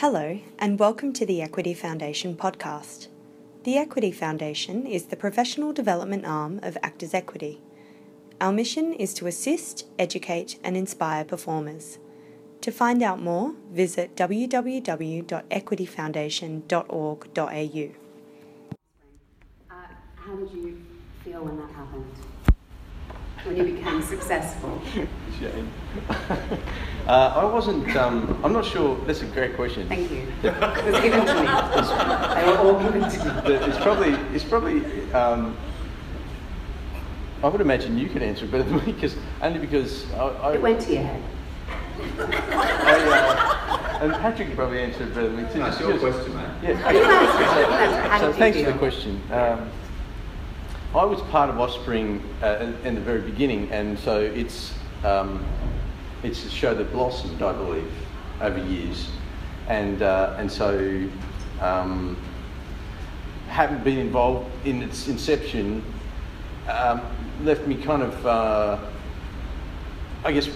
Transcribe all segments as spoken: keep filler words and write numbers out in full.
Hello, and welcome to the Equity Foundation podcast. The Equity Foundation is the professional development arm of Actors' Equity. Our mission is to assist, educate, and inspire performers. To find out more, visit w w w dot equity foundation dot org dot a u. Uh, how did you feel when that happened? When you became successful? Shame. uh, I wasn't, um, I'm not sure, that's a great question. Thank you. It was given to me. They were all given to me. It's probably, it's probably um, I would imagine you could answer it better than me, because only because I, I... It went to your head. I, uh, and Patrick probably answered it better than me too. That's no, your question, mate. Yeah. You answered it. So thanks for the question. Um, I was part of Offspring uh, in, in the very beginning, and so it's um, it's a show that blossomed, I believe, over years, and uh, and so um, having been involved in its inception um, left me kind of uh, I guess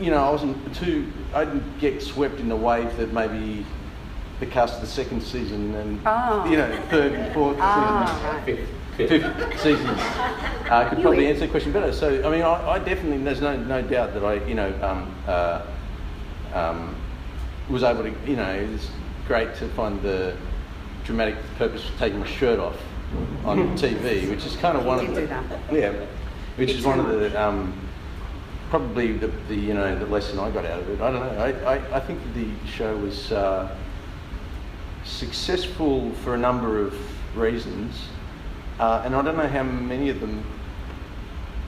you know I wasn't too I didn't get swept in the wave that maybe the cast of the second season and oh. you know third and fourth oh. season. Fifth seasons. I uh, could probably answer the question better. So, I mean, I, I definitely, there's no no doubt that I, you know, um, uh, um, was able to, you know, it's great to find the dramatic purpose of taking my shirt off on T V, which is kind of one of the, yeah, which is one of the, um, probably the, the, you know, the lesson I got out of it. I don't know. I, I, I think the show was uh, successful for a number of reasons. Uh, and I don't know how many of them.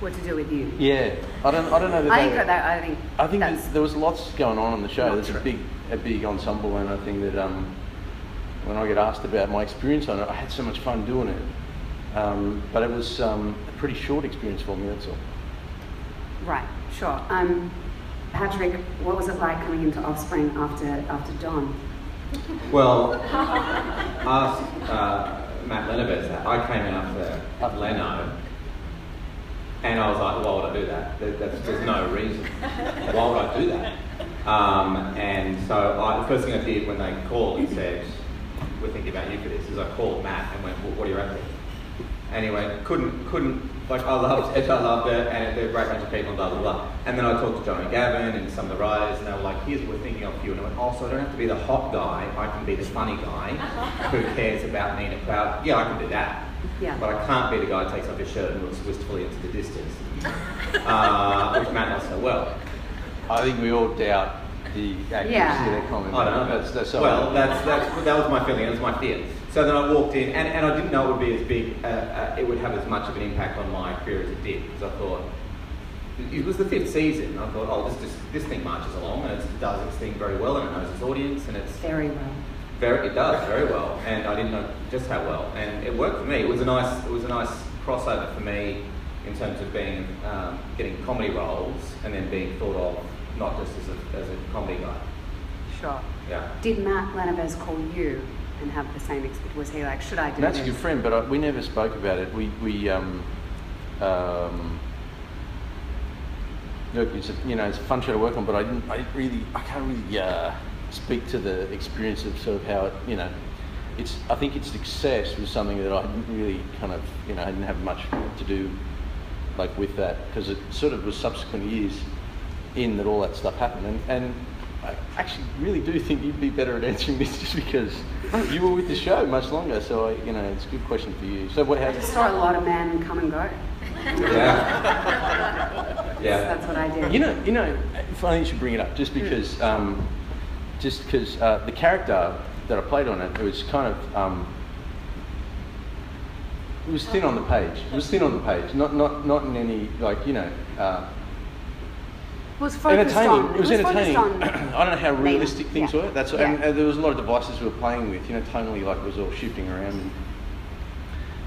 What to do with you? Yeah, I don't. I don't know. That I think were, that I think. I think that's there was lots going on on the show. There's a big, a big ensemble, and I think that um, when I get asked about my experience on it, I had so much fun doing it. Um, but it was um, a pretty short experience for me. That's all. Right. Sure. Um, Patrick, what was it like coming into Offspring after after Don? Well, ask. Uh, Matt Le Nevez, I came out for uh, Leno, and I was like, why would I do that? There, that's, there's no reason. Why would I do that? Um, and so I, the first thing I did when they called and said, we're thinking about you for this, is I called Matt and went, well, what do you reckon? And he went, couldn't, couldn't, like I loved it, I loved it, and they're a great bunch of people, blah, blah, blah. And then I talked to John and Gavin and some of the writers, and they were like, here's what we're thinking of you. And I went, oh, so I don't have to be the hot guy, I can be the funny guy who cares about me in a crowd. Yeah, I can do that. Yeah. But I can't be the guy who takes off his shirt and looks wistfully into the distance, uh, which Matt does so well. I think we all doubt the accuracy yeah. of that comment. I don't know. That's, that's well, that's, that's, that was my feeling, that was my fear. So then I walked in, and, and I didn't know it would be as big, uh, uh, it would have as much of an impact on my career as it did, because I thought, it was the fifth season, I thought, oh, this just, this thing marches along, and it does its thing very well, and it knows its audience, and it's... Very well. Very, it does, very well, and I didn't know just how well, and it worked for me. It was a nice, it was a nice crossover for me, in terms of being, um, getting comedy roles, and then being thought of, not just as a, as a comedy guy. Sure. Yeah. Did Matt Le Nevez call you? And have the same experience? Was he like, should I do Matt's this? That's a good friend, but I, we never spoke about it. We, we um, um, look, it's a, you know, it's a fun show to work on, but I didn't, I really, I can't really uh, speak to the experience of sort of how it, you know, it's, I think its success was something that I didn't really kind of, you know, I didn't have much to do, like, with that, because it sort of was subsequent years in that all that stuff happened, and, and I actually really do think you'd be better at answering this just because you were with the show much longer, so I, you know, it's a good question for you. So what happened? I just saw a lot of men come and go. Yeah. Yeah. That's what I did. You know, you know, funny you should bring it up, just because, um, just because uh, the character that I played on it, it was kind of, um, it was thin on the page. It was thin on the page. Not, not, not in any, like, you know. Uh, Was entertaining. On, it was, was entertaining. I don't know how realistic later. things yeah. were. That's what, yeah. and, and there was a lot of devices we were playing with. You know, tonally, like it was all shifting around. And,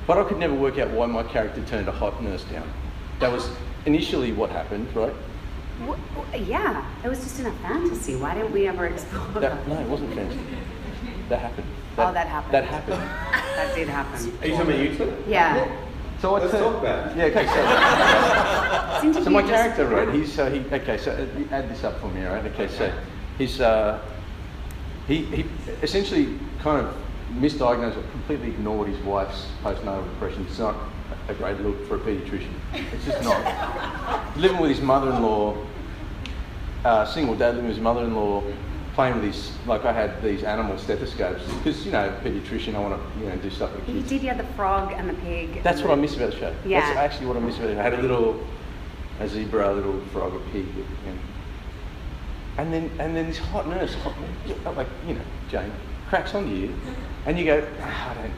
but I could never work out why my character turned a hot nurse down. That was initially what happened, right? What, yeah, it was just in a fantasy. Why didn't we ever explore that? that? No, it wasn't fantasy. That happened. That, oh, that happened. That happened. That did happen. Are you talking about you two? Yeah. yeah. So Let's turn, talk about it. Yeah, okay, so, so my character, right, he's, uh, he, okay, so uh, add this up for me, right, okay, so he's, uh, he, he essentially kind of misdiagnosed or completely ignored his wife's postnatal depression. It's not a great look for a paediatrician. It's just not. Living with his mother-in-law, uh, single dad living with his mother-in-law, playing with his, like I had these animal stethoscopes, because, you know, paediatrician, I want to, you know, do stuff with kids. You did, you had the frog and the pig. That's what I miss about the show. Yeah. That's actually what I miss about it. I had a little, a zebra, a little frog, a pig. And, and then and then this hot nurse, hot, like, you know, Jane, cracks onto you, and you go, ah, I don't,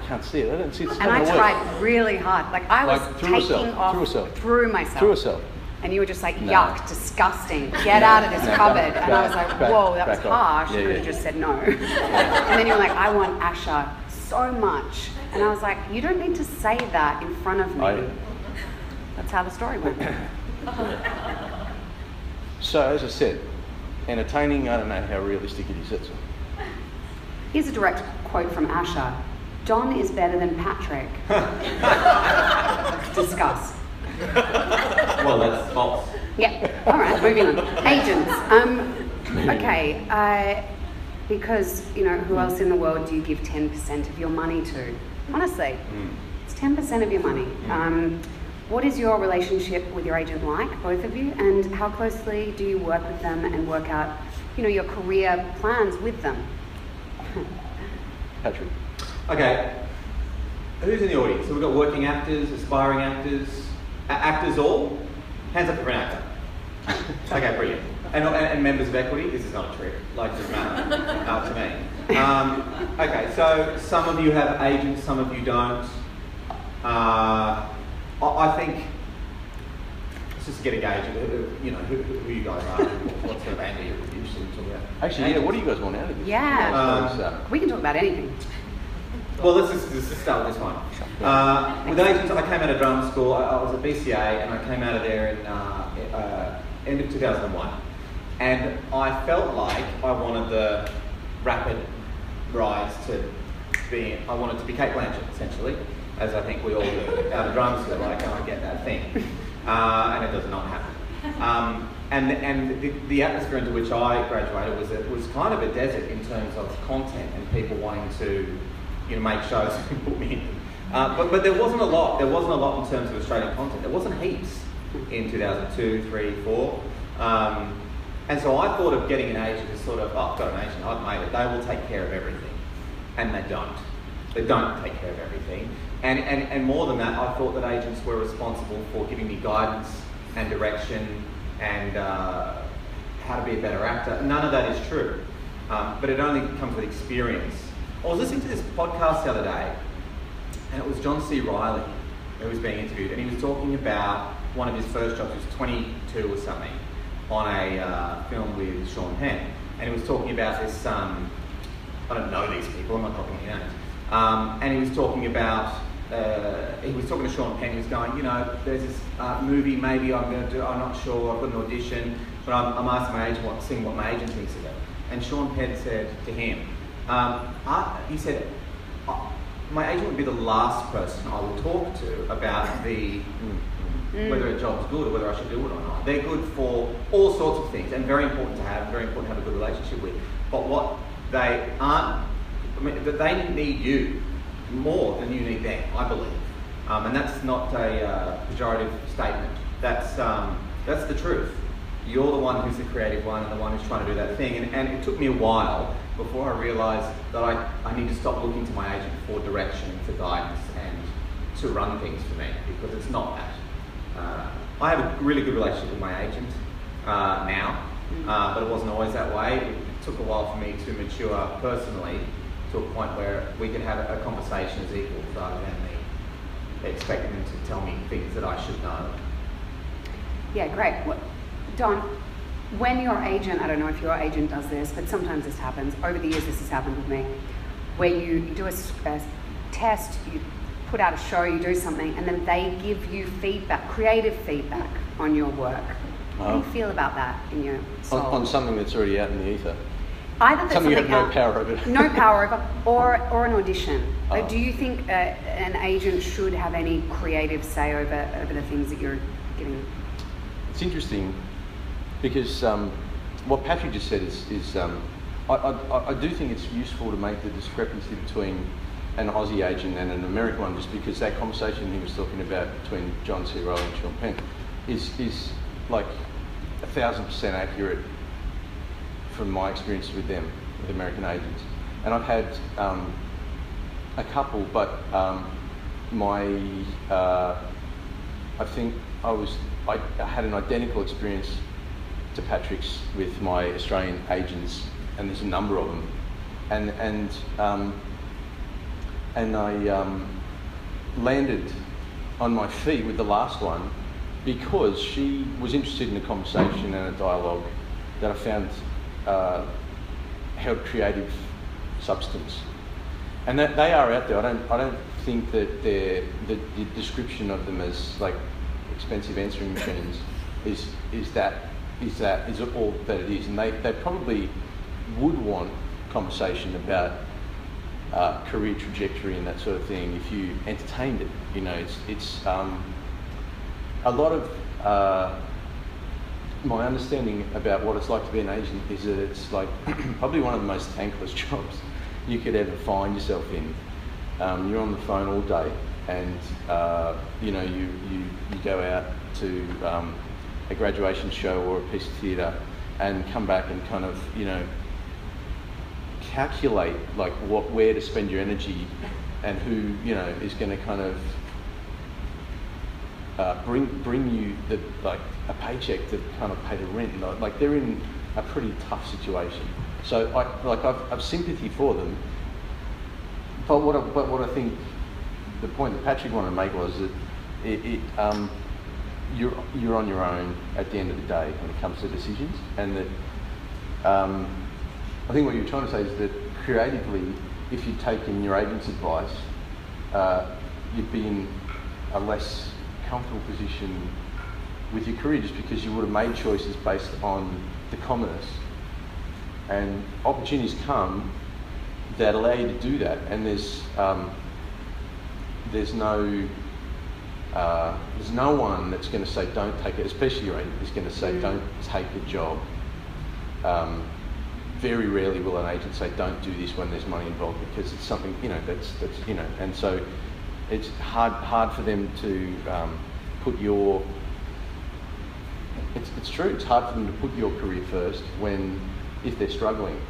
I can't see it. I don't see it. And I tried work. really hard. Like, I like, was taking herself, off through, herself, through myself. Through herself. And you were just like, no. Yuck, disgusting, get no, out of this no, cupboard. Back, and I was like, back, whoa, that was harsh. Yeah, and yeah. You just said no. And then you were like, I want Asher so much. And I was like, you don't need to say that in front of me. I, That's how the story went. So, as I said, entertaining, I don't know how realistic it is. That's all. Here's a direct quote from Asher. Don is better than Patrick. Discuss. Well, that's false. Yeah. All right. Moving on. Agents. Um, okay. Uh, because, you know, who else in the world do you give ten percent of your money to? Honestly, mm. It's ten percent of your money. Mm. Um, what is your relationship with your agent like, both of you? And how closely do you work with them and work out, you know, your career plans with them? Patrick. Okay. Who's in the audience? So we've got working actors, aspiring actors. Actors all? Hands up for an actor. Okay, brilliant. And, and, and members of Equity? This is not a trick. Like, it doesn't matter. Not to me. Um, okay, so some of you have agents, some of you don't. Uh, I, I think, let's just get a gauge of, you know, who, who you guys are, what sort of angle you're interested in talking about. Actually, agents. Yeah, what do you guys want out of this? Yeah, um, so. We can talk about anything. Well, let's just, let's just start with this one. Uh, with agents, I came out of drama school. I, I was at B C A, and I came out of there in uh, uh, end of two thousand one. And I felt like I wanted the rapid rise to be. I wanted to be Cate Blanchett, essentially, as I think we all do out of drama school. Like, I get that thing, uh, and it does not happen. Um, and and the, the atmosphere into which I graduated was it was kind of a desert in terms of content and people wanting to, you know, make shows and put me in them. Uh, but, but there wasn't a lot. There wasn't a lot in terms of Australian content. There wasn't heaps in two thousand two, three, four. Um, and so I thought of getting an agent as sort of, oh, I've got an agent, I've made it. They will take care of everything. And they don't. They don't take care of everything. And, and, and more than that, I thought that agents were responsible for giving me guidance and direction and uh, how to be a better actor. None of that is true. Um, but it only comes with experience. I was listening to this podcast the other day, and it was John C. Reilly who was being interviewed, and he was talking about one of his first jobs. He was twenty-two or something, on a uh, film with Sean Penn, and he was talking about this, um, I don't know these people, I'm not talking any names, um, and he was talking about, uh, he was talking to Sean Penn, he was going, you know, there's this uh, movie maybe I'm going to do, I'm not sure, I've got an audition, but I'm, I'm asking my agent, what, seeing what my agent thinks of it. And Sean Penn said to him, Um, I, he said, I, my agent would be the last person I will talk to about the mm. whether a job's good or whether I should do it or not. They're good for all sorts of things and very important to have, very important to have a good relationship with. But what they aren't, I mean, they need you more than you need them, I believe. Um, and that's not a uh, pejorative statement. That's, um, that's the truth. You're the one who's the creative one and the one who's trying to do that thing. And, and it took me a while before I realised that I, I need to stop looking to my agent for direction, for guidance, and to run things for me, because it's not that. Uh, I have a really good relationship with my agent uh, now, uh, but it wasn't always that way. It, it took a while for me to mature personally to a point where we could have a, a conversation as equals rather than me expecting them to tell me things that I should know. Yeah, great. What? Don, when your agent, I don't know if your agent does this, but sometimes this happens, over the years this has happened with me, where you do a, a test, you put out a show, you do something, and then they give you feedback, creative feedback on your work. Oh. How do you feel about that in your soul? On, on something that's already out in the ether? Either that's something, something you have out, no power over. No power over, or, or an audition. Oh. Do you think uh, an agent should have any creative say over, over the things that you're giving? It's interesting. Because um, what Patrick just said is, is um, I, I, I do think it's useful to make the discrepancy between an Aussie agent and an American one, just because that conversation he was talking about between John C. Rowling and Sean Penn is, is like a thousand percent accurate from my experience with them, with American agents. And I've had um, a couple, but um, my, uh, I think I was, I, I had an identical experience to Patrick's with my Australian agents, and there's a number of them. And, and, um, and I um, landed on my feet with the last one because she was interested in a conversation and a dialogue that I found uh, held creative substance. And that they are out there. I don't, I don't think that the, the description of them as like expensive answering machines is, is that, is that, is all that it is. And they, they probably would want conversation about uh, career trajectory and that sort of thing if you entertained it. You know, it's, it's um, a lot of uh, my understanding about what it's like to be an agent is that it's like probably one of the most thankless jobs you could ever find yourself in. Um, you're on the phone all day, and uh, you know, you, you, you go out to um, a graduation show or a piece of theatre and come back and kind of, you know, calculate like what, where to spend your energy and who, you know, is going to kind of uh, bring bring you the, like a paycheck to kind of pay the rent. Like they're in a pretty tough situation. So I, like I've, I've sympathy for them, but what I, but what I think the point that Patrick wanted to make was that it, it um, you're you're on your own at the end of the day when it comes to decisions, and that um, I think what you're trying to say is that creatively, if you take in your agent's advice, uh, you'd be in a less comfortable position with your career just because you would have made choices based on the commerce. And opportunities come that allow you to do that, and there's um, there's no uh, there's no one that's going to say don't take it, especially your agent is going to say don't take a job. Um, very rarely will an agent say don't do this when there's money involved, because it's something, you know, that's that's you know, and so it's hard hard for them to um, put your it's it's true it's hard for them to put your career first when, if they're struggling,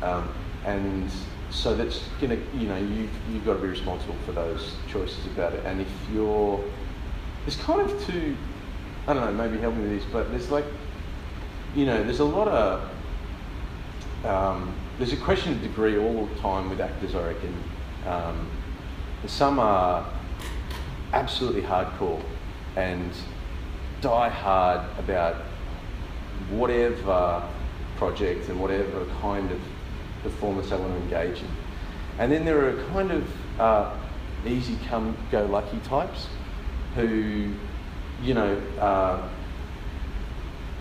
um, and so that's gonna, you know, you've, you've got to be responsible for those choices about it. And if you're, it's kind of too, I don't know, maybe help me with this, but there's like, you know, there's a lot of, um, there's a question of degree all the time with actors, I reckon. Um, some are absolutely hardcore and die hard about whatever project and whatever kind of performance they want to engage in. And then there are kind of uh, easy come go lucky types who, you know, uh,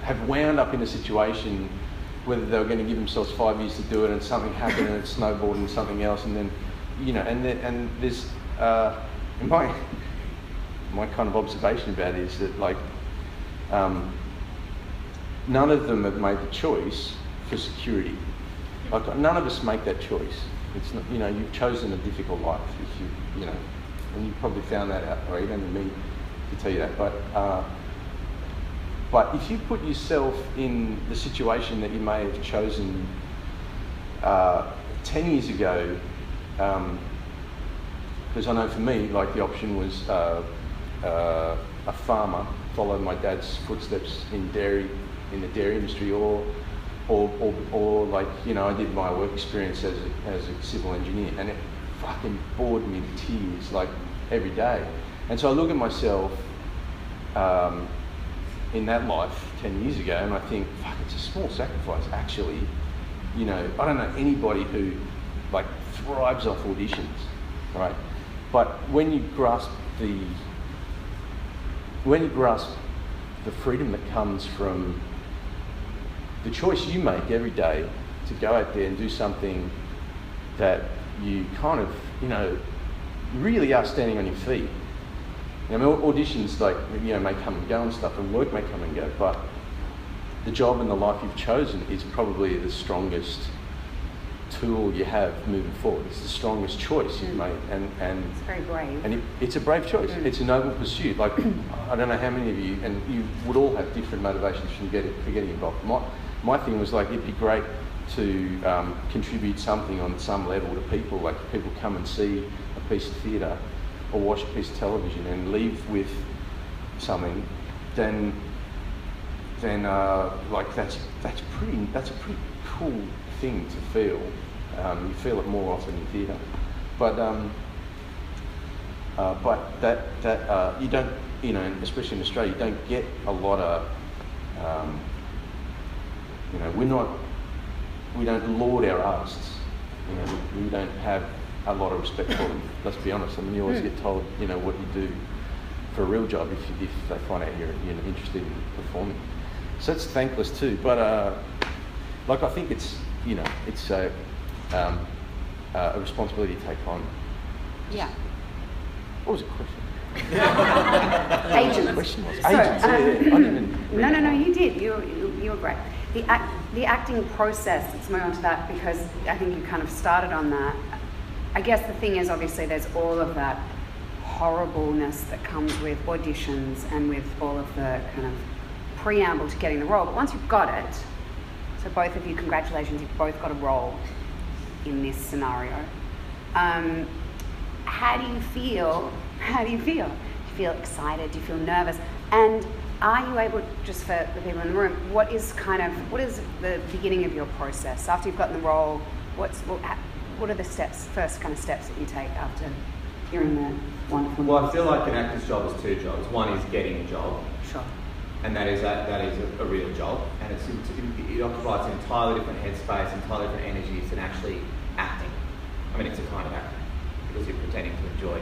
have wound up in a situation whether they were going to give themselves five years to do it, and something happened and it snowballed and something else, and then, you know, and there, and there's uh, my my kind of observation about it is that like um, none of them have made the choice for security. Like, none of us make that choice. It's not, you know, you've chosen a difficult life, if you, you know, and you probably found that out, or even me to tell you that. But, uh, but if you put yourself in the situation that you may have chosen uh, ten years ago, because um, I know for me, like the option was uh, uh, a farmer, follow my dad's footsteps in dairy, in the dairy industry, or, or, or, or like, you know, I did my work experience as a, as a civil engineer, and it fucking bored me to tears, like every day. And so I look at myself um, in that life ten years ago, and I think, fuck, it's a small sacrifice, actually. You know, I don't know anybody who like thrives off auditions, right? But when you grasp the, when you grasp the freedom that comes from the choice you make every day to go out there and do something that you kind of, you know, really are standing on your feet. You know, auditions, like, you know, may come and go and stuff, and work may come and go, but the job and the life you've chosen is probably the strongest tool you have moving forward. It's the strongest choice you've made, and, and it's very brave. And it, it's a brave choice. Mm. It's a noble pursuit. Like I don't know how many of you, and you would all have different motivations from getting for getting involved. My my thing was like it'd be great to um, contribute something on some level to people. Like people come and see a piece of theatre or watch a piece of television and leave with something, then then uh, like that's that's pretty that's a pretty cool thing to feel. Um, you feel it more often in theatre, but um, uh, but that that uh, you don't you know especially in Australia you don't get a lot of um, you know we're not we don't laud our artists. You know we, we don't have a lot of respect for them. Let's be honest. I mean you always get told you know what you do for a real job if you, if they find out you're you know interested in performing. So it's thankless too. But uh, like I think it's. You know, it's a, um, uh, a responsibility to take on. Yeah. What was the question? Agents. Question was? So, agents. Um, yeah, yeah. I didn't no, no, no, you did. You, you, you were great. The, act, the acting process, let's move on to that because I think you kind of started on that. I guess the thing is, obviously, there's all of that horribleness that comes with auditions and with all of the kind of preamble to getting the role. But once you've got it, so both of you, congratulations, you've both got a role in this scenario. Um, how do you feel? How do you feel? Do you feel excited? Do you feel nervous? And are you able, just for the people in the room, what is kind of, what is the beginning of your process? After you've gotten the role, what's, what, what are the steps, first kind of steps that you take after you're in the wonderful Well, I feel like an actor's job is two jobs. One is getting a job. Sure. And that is a, that is a, a real job, and it's, it, it occupies an entirely different headspace, entirely different energies than actually acting. I mean, it's a kind of acting because you're pretending to enjoy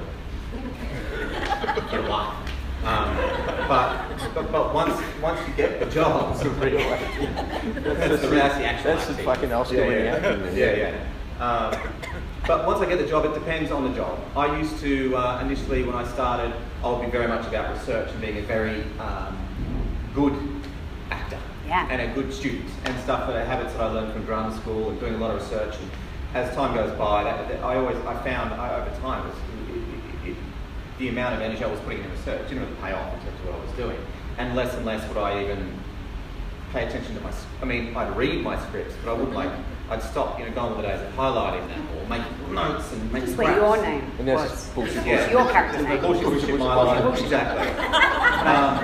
your life. Um, but, but but once once you get the job, it's a real acting. That's the actual That's the fucking Oscar winning acting. Yeah, yeah. Um, but once I get the job, it depends on the job. I used to uh, initially when I started, I would be very much about research and being a very um, good actor yeah. and a good student and stuff that are habits that I learned from drama school and doing a lot of research. And as time goes by, that, that I always I found I, over time was, it, it, it, the amount of energy I was putting into research didn't really pay off in terms of what I was doing, and less and less would I even pay attention to my. I mean, I'd read my scripts, but I wouldn't like. I'd stop, you know, going all the days of highlighting them or making notes and making. Just where your name and that's was. Bullshit. Yeah. Your character name. Bullshit. Bullshit. Exactly. um,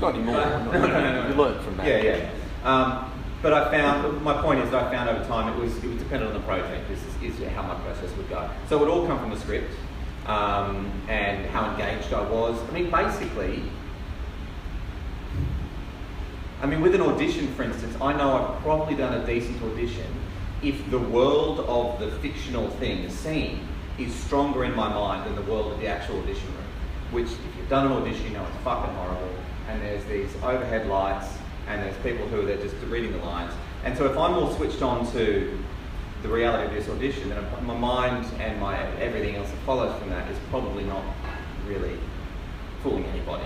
Not anymore. Uh, no, no, no, no. You learn from that. Yeah, yeah. Um, but I found, my point is that I found over time it was it was dependent on the project. This is, is how my process would go. So it would all come from the script um, and how engaged I was. I mean, basically, I mean, with an audition, for instance, I know I've probably done a decent audition if the world of the fictional thing, the scene, is stronger in my mind than the world of the actual audition room. Which, if you've done an audition, you know it's fucking horrible. And there's these overhead lights, and there's people who are there just reading the lines. And so if I'm more switched on to the reality of this audition, then my mind and my everything else that follows from that is probably not really fooling anybody.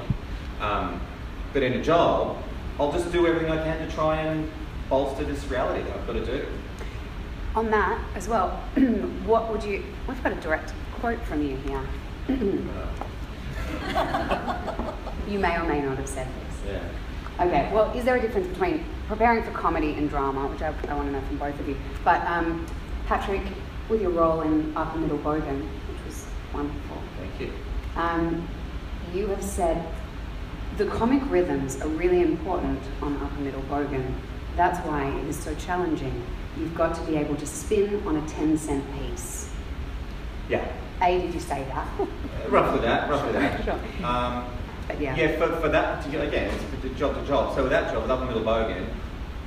Um, but in a job, I'll just do everything I can to try and bolster this reality that I've got to do. On that as well, what would you... We've got a direct quote from you here. uh, You may or may not have said this. Yeah. Okay, well, is there a difference between preparing for comedy and drama, which I, I want to know from both of you, but um, Patrick, with your role in Upper Middle Bogan, which was wonderful. Thank you. Um, you have said the comic rhythms are really important on Upper Middle Bogan. That's why it is so challenging. You've got to be able to spin on a ten cent piece. Yeah. A, did you say that? uh, roughly that, roughly that. Sure. Um, But yeah, yeah for, for that particular, again, it's job to job. So with that job, with Upper Middle Bogan,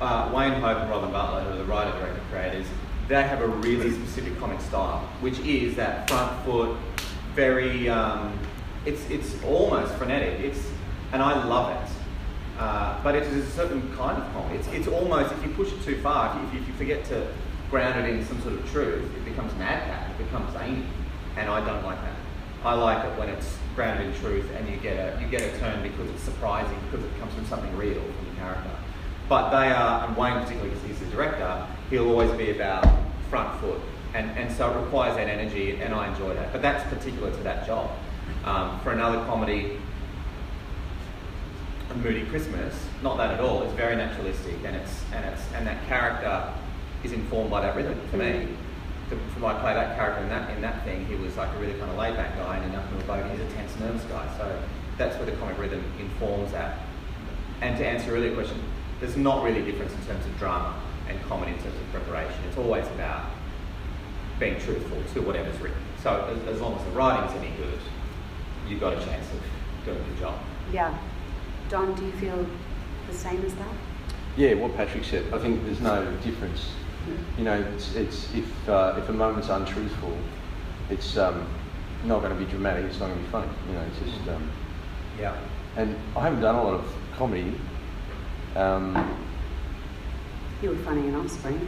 uh, Wayne Hope and Robin Bartlett, who are the writer, director, creators, they have a really specific comic style, which is that front foot, very, um, it's it's almost frenetic. It's and I love it. Uh, but it is a certain kind of comic. It's, it's almost, if you push it too far, if you, if you forget to ground it in some sort of truth, it becomes madcap, it becomes zany. And I don't like that. I like it when it's grounded in truth, and you get a you get a turn because it's surprising, because it comes from something real from the character. But they are, and Wayne particularly, because he's the director, he'll always be about front foot. And, and so it requires that energy, and I enjoy that. But that's particular to that job. Um, for another comedy, A Moody Christmas, not that at all. It's very naturalistic, and it's and it's and that character is informed by that rhythm. For me, to, for my play that character in that in that thing, he was like a really kind of laid back guy, and in Upper Middle Bogan, he's a tense, nervous guy. So that's where the comic rhythm informs that. And to answer your earlier question, there's not really a difference in terms of drama and comedy in terms of preparation. It's always about being truthful to whatever's written. So as, as long as the writing's any good, you've got a chance of doing the job. Yeah. Don, do you feel the same as that? Yeah, what Patrick said. I think there's no difference. Mm-hmm. You know, it's, it's if uh, if a moment's untruthful, it's um, not going to be dramatic. It's not going to be funny. You know, it's just um, yeah. And I haven't done a lot of comedy. Um, you were funny in Offspring.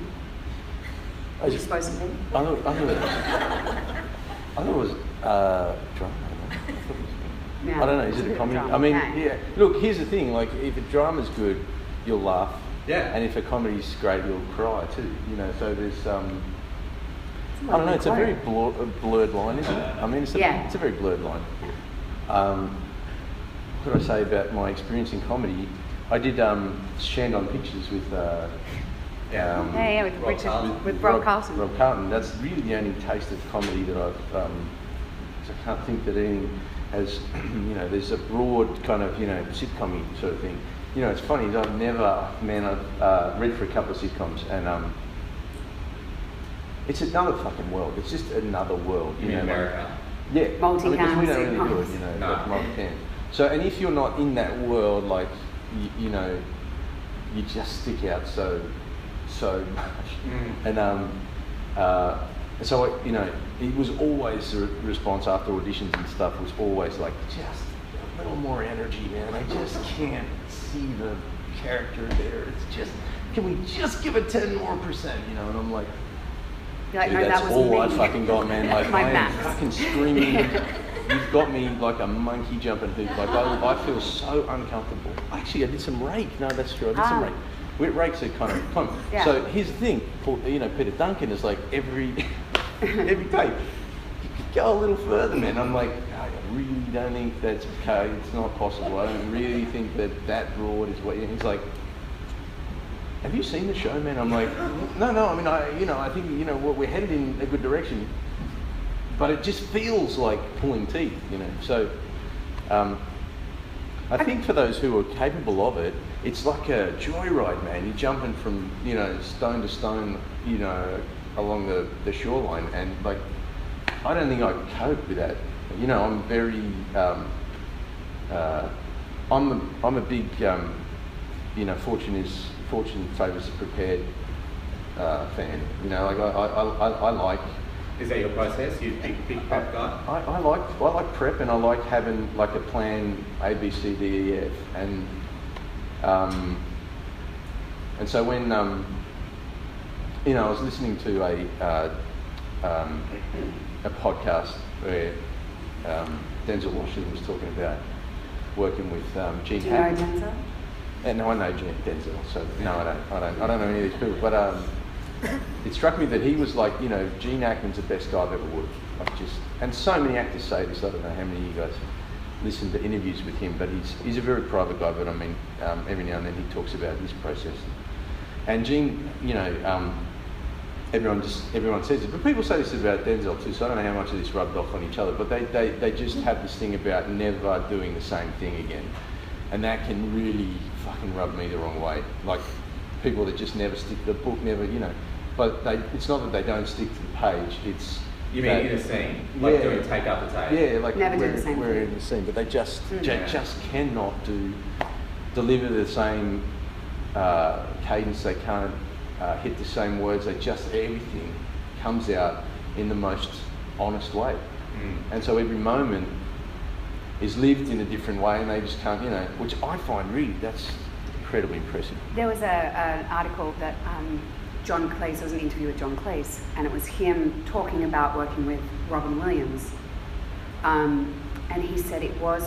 I was supposed to be. I thought, I thought, I thought it was uh, drama. No, I don't know, is it a comedy? A I mean, okay. Yeah. Look, here's the thing, like, if a drama's good, you'll laugh. Yeah. And if a comedy's great, you'll cry too. You know, so there's, um, I don't know, it's a very blur, blurred line, isn't it? I mean, it's a, yeah. it's a very blurred line. Um, what could I say about my experience in comedy? I did um, Shandong Pictures with... Uh, Yeah, um, yeah, yeah, with Rob Carlton. With Rob Carlton. Rob Carlton. That's really the only taste of comedy that I've. Um, I can't think that anything has. You know, there's a broad kind of you know sitcom sort of thing. You know, it's funny. I've never, man. I've uh, read for a couple of sitcoms, and um, it's another fucking world. It's just another world. You, you know, America. Like, yeah, multi-cam. Because I mean, we don't really do it. You know, no. Like multi-cam. So, and if you're not in that world, like you, you know, you just stick out. So. so much. And um, uh, so, I, you know, it was always the re- response after auditions and stuff was always like, just a little more energy, man. I just can't see the character there. It's just, can we just give it ten more percent, you know? And I'm like, like no, that's that was all me. I fucking got, man. Like, I am fucking screaming. You've got me like a monkey jumping hoop. Like, I, I feel so uncomfortable. Actually, I did some rake. No, that's true. I did oh. some rake. It rakes are kind of common. Yeah. So here's the thing, you know, Peter Duncan is like every every day, you could go a little further, man. I'm like, I really don't think that's okay. It's not possible. I don't really think that that broad is what. And he's like, have you seen the show, man? I'm like, no, no. I mean, I, you know, I think you know what we're headed in a good direction, but it just feels like pulling teeth, you know. So, um, I okay. think for those who are capable of it. It's like a joyride, man. You're jumping from, you know, stone to stone, you know, along the, the shoreline. And, like, I don't think I could cope with that. You know, I'm very, um, uh, I'm, a, I'm a big, um, you know, fortune is, fortune favours the prepared uh, fan. You know, like, I, I, I, I like... Is that your process? You big, big prep guy? I, I, I like, I like prep, and I like having, like, a plan A, B, C, D, E, F, and... Um, and so when, um, you know, I was listening to a uh, um, a podcast where um, Denzel Washington was talking about working with um, Gene Hackman. Do you know Denzel? And no, I know Gene Denzel, so no, I don't, I don't, I don't know any of these people. But um, it struck me that he was like, you know, Gene Hackman's the best guy I've ever worked with. Like just, and so many actors say this. I don't know how many of you guys. Listen to interviews with him, but he's he's a very private guy, but I mean, um, every now and then he talks about his process. And Gene, you know, um, everyone just everyone says it, but people say this about Denzel too, so I don't know how much of this rubbed off on each other, but they, they, they just have this thing about never doing the same thing again. And that can really fucking rub me the wrong way. Like, people that just never stick to the book, never, you know, but they it's not that they don't stick to the page, it's... You mean in a scene, like yeah, doing take up the tape? Yeah, like Never we're, do the same we're in the scene, but they just mm. they just cannot do deliver the same uh, cadence. They can't uh, hit the same words. They just everything comes out in the most honest way, mm. and so every moment is lived in a different way, and they just can't, you know. Which I find really that's incredibly impressive. There was a an article that. Um, John Cleese, there was an interview with John Cleese, and it was him talking about working with Robin Williams. Um, and he said it was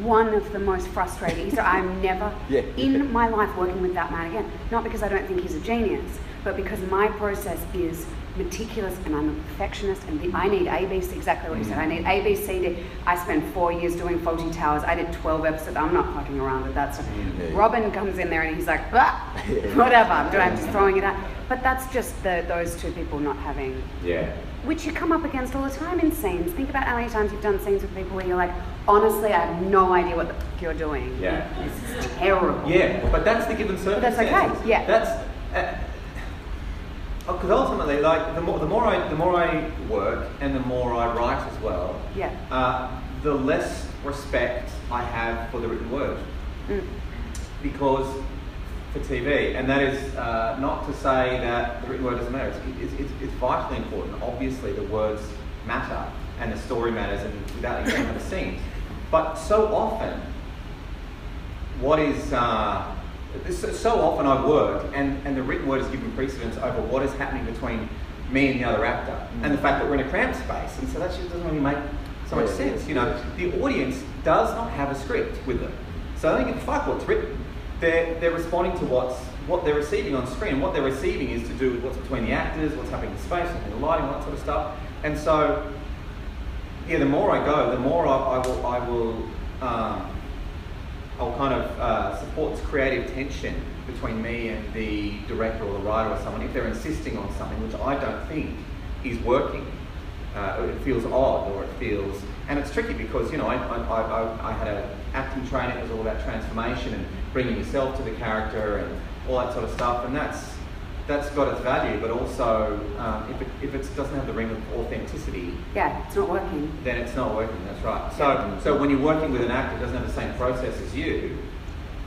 one of the most frustrating. He said, I'm never yeah, in yeah. my life working with that man again. Not because I don't think he's a genius, but because my process is meticulous and I'm a perfectionist and the, I need A B C, exactly what you said, I need A B C D. I spent four years doing Fawlty Towers, I did twelve episodes, I'm not fucking around with that stuff. Mm-hmm. Robin comes in there and he's like, ah, whatever, I'm just throwing it out. But that's just the, those two people not having, yeah, which you come up against all the time in scenes. Think about how many times you've done scenes with people where you're like, honestly, I have no idea what the fuck you're doing. Yeah. This is terrible. Yeah, but that's the given circumstances. But that's okay, yeah. That's, uh, because ultimately, like the more the more I the more I work and the more I write as well, yeah, uh, the less respect I have for the written word, mm. because for T V, and that is uh, not to say that the written word doesn't matter. It's, it's it's vitally important. Obviously, the words matter and the story matters, and without it, you don't have a scene. But so often, what is uh, So often I work and, and the written word is given precedence over what is happening between me and the other actor, mm. and the fact that we're in a cramped space, and so that just doesn't really make so much sense. You know, the audience does not have a script with them, so they don't give a fuck what's written. They're they're responding to what's what they're receiving on screen. What they're receiving is to do with what's between the actors, what's happening in space, and the lighting, all that sort of stuff. And so, yeah, the more I go, the more I, I will I will. Um, I'll kind of uh, supports creative tension between me and the director or the writer or someone if they're insisting on something which I don't think is working. Uh, it feels odd, or it feels, and it's tricky because you know I I, I, I had an acting training that was all about transformation and bringing yourself to the character and all that sort of stuff, and that's that's got its value, but also um, if it if it doesn't have the ring of authenticity, yeah, it's not working. Then it's not working. That's right. So yeah. so when you're working with an actor who doesn't have the same process as you,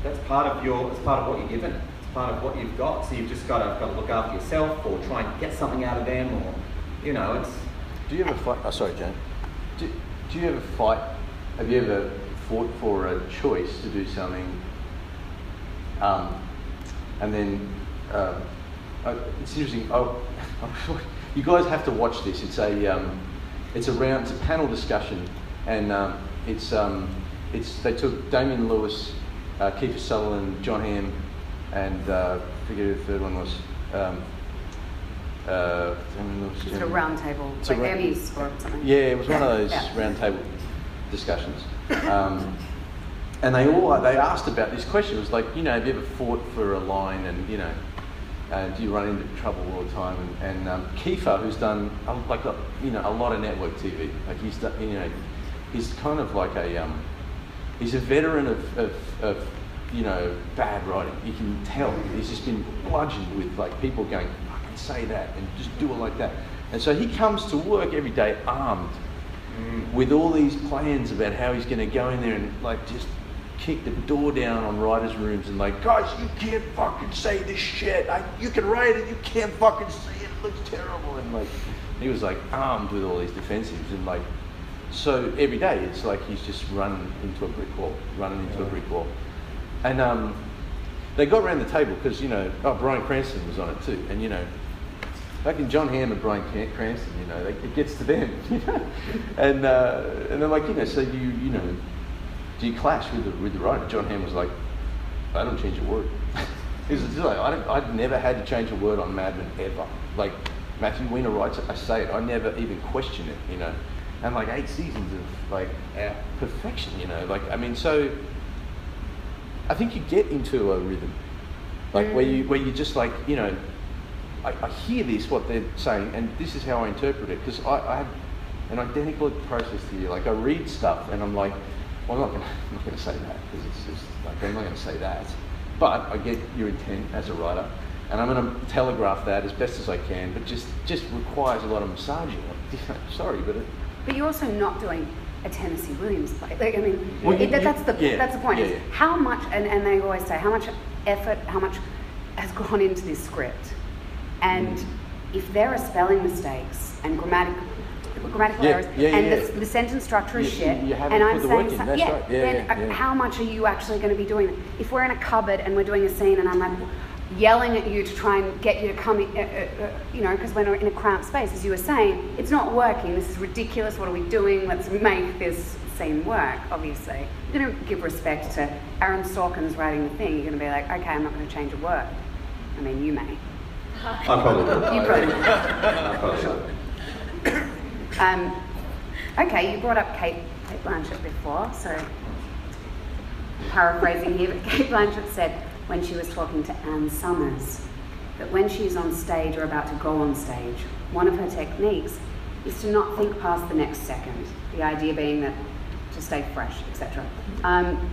that's part of your it's part of what you're given. It's part of what you've got. So you've just got to got to look after yourself, or try and get something out of them, or you know, it's. Do you ever fight? Oh, sorry, Jane. Do Do you ever fight? Have you ever fought for a choice to do something? Um, and then. Uh, Uh, it's interesting. Oh, you guys have to watch this. It's a, um, it's a round, it's a panel discussion, and um, it's, um, it's. They took Damien Lewis, uh, Kiefer Sutherland, John Hamm, and uh, I forget who the third one was. Um, uh, Damien Lewis. It's a round table, it's like Emmys or something. Yeah, it was one of those yeah. round table discussions, um, and they all they asked about this question. It was like, you know, have you ever fought for a line, and you know. Uh, do you run into trouble all the time? And, and um, Kiefer, who's done uh, like uh, you know a lot of network T V, like he's done, you know, he's kind of like a um, he's a veteran of, of, of you know bad writing. You can tell he's just been bludgeoned with like people going, I can say that and just do it like that. And so he comes to work every day armed mm. with all these plans about how he's going to go in there and like just. Kick the door down on writers' rooms and like, guys, you can't fucking say this shit. I, you can write it, you can't fucking say it. It looks terrible. And like, he was like armed with all these defensives and like, so every day it's like he's just running into a brick wall, running into yeah. a brick wall. And um, they got around the table because you know, oh, Bryan Cranston was on it too, and you know, back in John Hamm and Bryan Cranston, you know, they, it gets to them, you know, and uh, and they're like, you know, so you you know. Do you clash with the with the writer? John Hamm was like, I don't change a word. He's like, I don't, I've never had to change a word on Mad Men ever. Like Matthew Wiener writes it, I say it. I never even question it, you know. And like eight seasons of like yeah. perfection, you know. Like I mean, so I think you get into a rhythm, like where you where you just like you know, I, I hear this what they're saying, and this is how I interpret it because I, I have an identical process to you. Like I read stuff and I'm like. Well, I'm not going to say that because it's just like I'm not going to say that. But I get your intent as a writer, and I'm going to telegraph that as best as I can. But just just requires a lot of massaging. Sorry, but it, but you're also not doing a Tennessee Williams play. Like, I mean, well, it, you, that's the yeah, that's the point. Yeah, yeah. How much, and, and they always say how much effort, how much has gone into this script, and mm. if there are spelling mistakes and grammatical. grammatical yeah, errors, yeah, and yeah. The, the sentence structure is shit, you, you and I'm saying, so, yeah, right. yeah, then yeah, yeah. how much are you actually going to be doing that? If we're in a cupboard and we're doing a scene and I'm like yelling at you to try and get you to come, in, uh, uh, uh, you know, because when we're in a cramped space, as you were saying, it's not working, this is ridiculous, what are we doing, let's make this scene work, obviously. You're going to give respect to Aaron Sorkin's writing the thing, you're going to be like, okay, I'm not going to change a word. I mean, you may. I probably would. You probably would. I probably would. Um, okay, you brought up Cate, Cate Blanchett before, so paraphrasing here, but Cate Blanchett said when she was talking to Anne Summers that when she's on stage or about to go on stage, one of her techniques is to not think past the next second, the idea being that to stay fresh, et cetera. Um,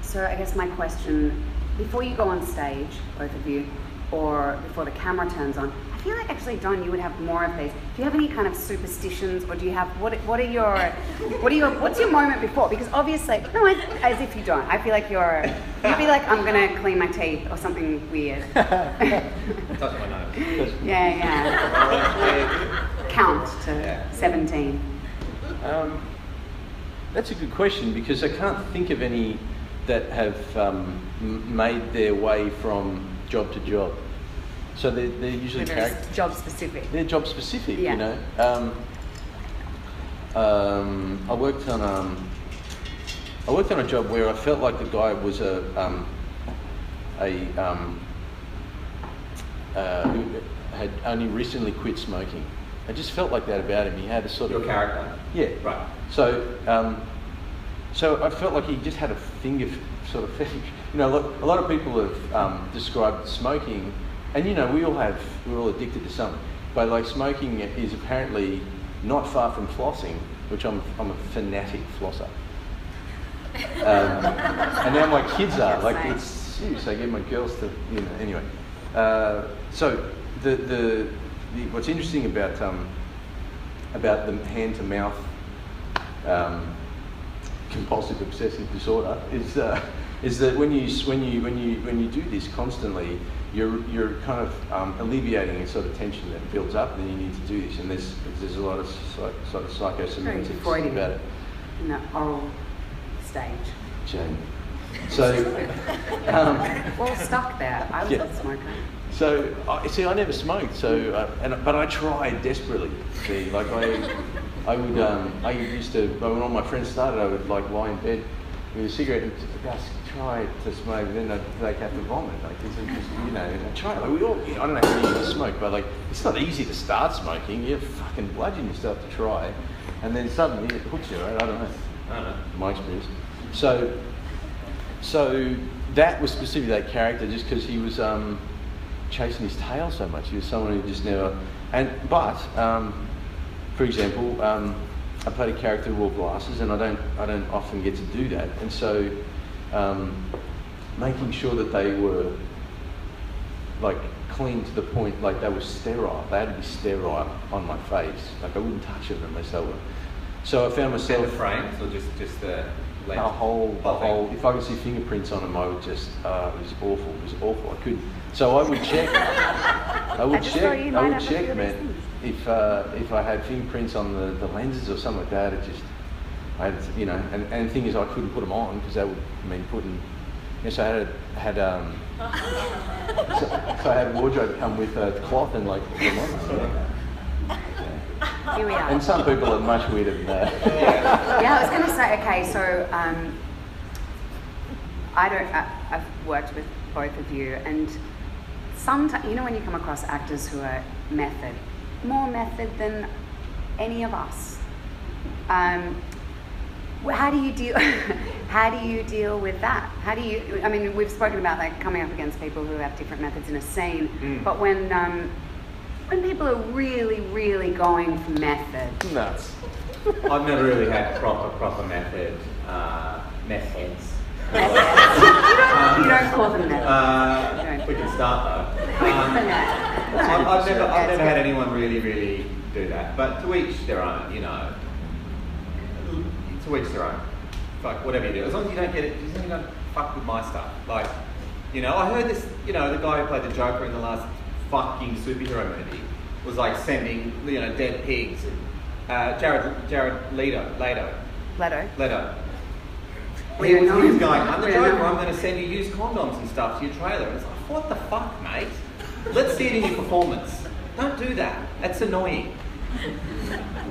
so I guess my question, before you go on stage, both of you, or before the camera turns on, I feel like actually, Don, you would have more of these. Do you have any kind of superstitions, or do you have, what What are your, what are your, what's your moment before? Because obviously, no, as, as if you don't. I feel like you're, you'd be like, I'm gonna clean my teeth, or something weird. Touch my nose. Yeah, yeah. Count to yeah. seventeen. Um, that's a good question, because I can't think of any that have um, made their way from job to job. So they're, they're usually character- job specific. They're job specific, yeah. You know. Um, um, I worked on um, I worked on a job where I felt like the guy was a um, a um, uh, who had only recently quit smoking. I just felt like that about him. He had a sort Your of character. Yeah. Right. So um, so I felt like he just had a finger sort of fetish. You know, look, a lot of people have um, described smoking, and you know, we all have, we're all addicted to something. But like smoking is apparently not far from flossing, which I'm, I'm a fanatic flosser. Um, and now my kids are like, it's serious. I get my girls to, you know, anyway. Uh, so the, the the what's interesting about um about the hand to mouth. Um, compulsive obsessive disorder is uh, is that when you when you when you when you do this constantly, you're you're kind of um, alleviating a sort of tension that builds up, and then you need to do this, and there's there's a lot of sort of psychosemantics about it. In the oral stage. Jane. So um, well stuck there. I was yeah. not smoking. So I, see, I never smoked. So uh, and but I tried desperately. See, like I. I would, um, I used to, when all my friends started, I would like lie in bed with a cigarette and just try to smoke, and then I'd like, have to vomit. Like, it's just, you know, and I try, like, we all, I don't know how many smoke, but like, it's not easy to start smoking. You're fucking bludgeoning yourself to try, and then suddenly it hooks you, right? I don't know. I don't know. My experience. So, so that was specifically that character, just because he was um, chasing his tail so much. He was someone who just never, and, but, um, for example, um, I played a character who wore glasses, and I don't, I don't often get to do that. And so, um, making sure that they were like clean to the point, like they were sterile. They had to be sterile on my face. Like I wouldn't touch them unless they were. So I found myself. The frames, or just just the. Length? A whole, the whole. If I could see fingerprints on them, I would just. Uh, it was awful. It was awful. I couldn't. So I would check. I would I check. I would check, man. If uh, if I had fingerprints on the, the lenses or something like that, it just, I had, you know, and, and the thing is I couldn't put them on because that would mean putting, yes, I had, a, had um, so, so I had wardrobe come with a cloth and like put them on. Yeah. Yeah. Here we are. And some people are much weirder than that. Yeah, yeah I was going to say, okay, so um, I don't, I, I've worked with both of you, and sometimes, you know, when you come across actors who are method, more method than any of us. Um, how do you deal? How do you deal with that? How do you? I mean, we've spoken about like coming up against people who have different methods in a scene, mm. but when um, when people are really, really going for method, nuts. I've never really had proper, proper method uh, methods. Methods. you, don't, you don't call them methods. Uh, we can start though. Um, I've, I've never, I've never had anyone really, really do that. But to each their own, you know. To each their own. Like whatever you do, as long as you don't get it, as long as you don't fuck with my stuff. Like, you know, I heard this. You know, the guy who played the Joker in the last fucking superhero movie was like sending, you know, dead pigs. Uh, Jared, Jared Leto, Leto, Leto, Leto. He was, he was going, I'm the Joker. I'm going to send you used condoms and stuff to your trailer. And it's like, what the fuck, mate? Let's see it in your performance. Don't do that. That's annoying.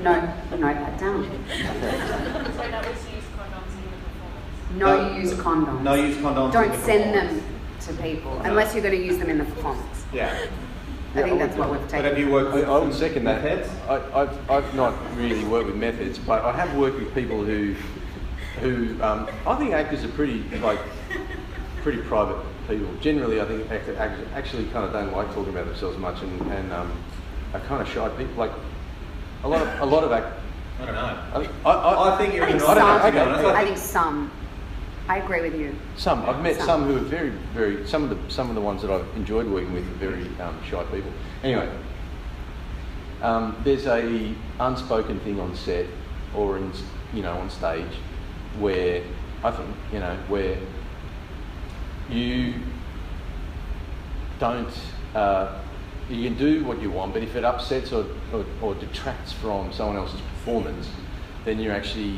No, no, that down. So that was use condoms in the performance. No, no use condoms. No use condoms. Don't in the send them to people no. unless you're going to use them in the performance. Yeah. I yeah, think I that's what we've taken. But have you worked with I, I would second that. Methods? I, I've, I've not really worked with methods, but I have worked with people who, who um, I think actors are pretty, like, pretty private people. Generally, I think actors actually kind of don't like talking about themselves much, and, and um, are kind of shy people. Like, a lot of, a lot of actors. I don't know. I, I, I think you're I think some, I, don't know, okay. I think some. I agree with you. Some. I've met some, some who are very, very. Some of the some of the ones that I've enjoyed working with are very um, shy people. Anyway, um, there's a unspoken thing on set, or in you know on stage, where I think you know where you don't. Uh, you can do what you want, but if it upsets or, or, or detracts from someone else's performance, then you're actually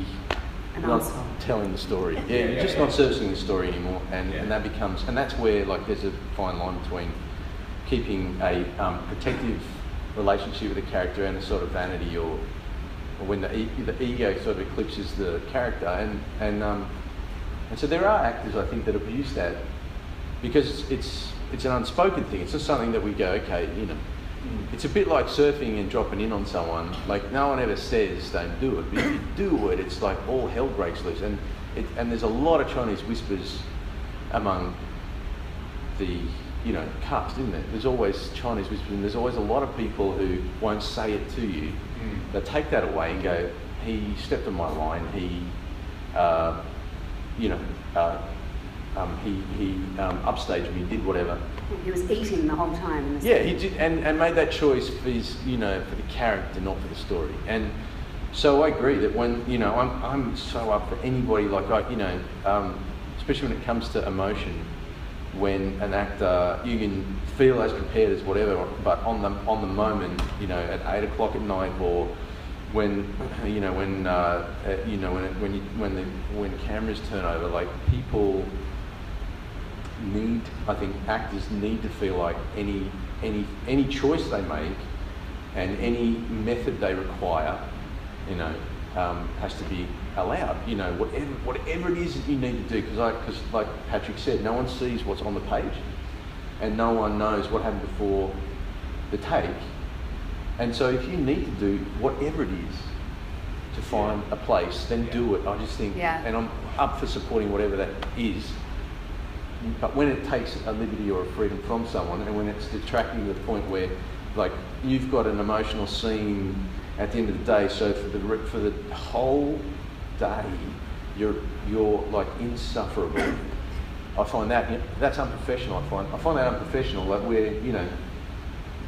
and not also. telling the story. Yeah, yeah, you're yeah, just yeah. not servicing the story anymore, and, yeah. and that becomes, and that's where like there's a fine line between keeping a um, protective relationship with a character and a sort of vanity, or, or when the, e the ego sort of eclipses the character, and and um, and so there are actors I think that abuse that because it's. It's an unspoken thing. It's just something that we go, okay, you know. Mm. It's a bit like surfing and dropping in on someone. Like, no one ever says don't do it, but if you do it, it's like all hell breaks loose. And it, and there's a lot of Chinese whispers among the, you know, cast, isn't there? There's always Chinese whispers, and there's always a lot of people who won't say it to you. Mm. They take that away and go, he stepped on my line, he, uh, you know, uh, Um, he he um, upstaged me, did whatever. He was eating the whole time. In the yeah, he did, and, and made that choice for his, you know, for the character, not for the story. And so I agree that when, you know, I'm I'm so up for anybody, like I, you know, um, especially when it comes to emotion, when an actor, you can feel as prepared as whatever, but on the on the moment, you know, at eight o'clock at night, or when, you know, when uh, you know when it, when you, when the when cameras turn over, like people. Need I think actors need to feel like any any any choice they make and any method they require, you know, um, has to be allowed. You know, whatever whatever it is that you need to do, because like because like Patrick said, no one sees what's on the page, and no one knows what happened before the take. And so, if you need to do whatever it is to find yeah. a place, then yeah. do it. I just think, yeah. and I'm up for supporting whatever that is. But when it takes a liberty or a freedom from someone, and when it's detracting to the point where, like, you've got an emotional scene at the end of the day, so for the for the whole day, you're you're like insufferable. I find that you know, that's unprofessional. I find I find that unprofessional. Like where you know,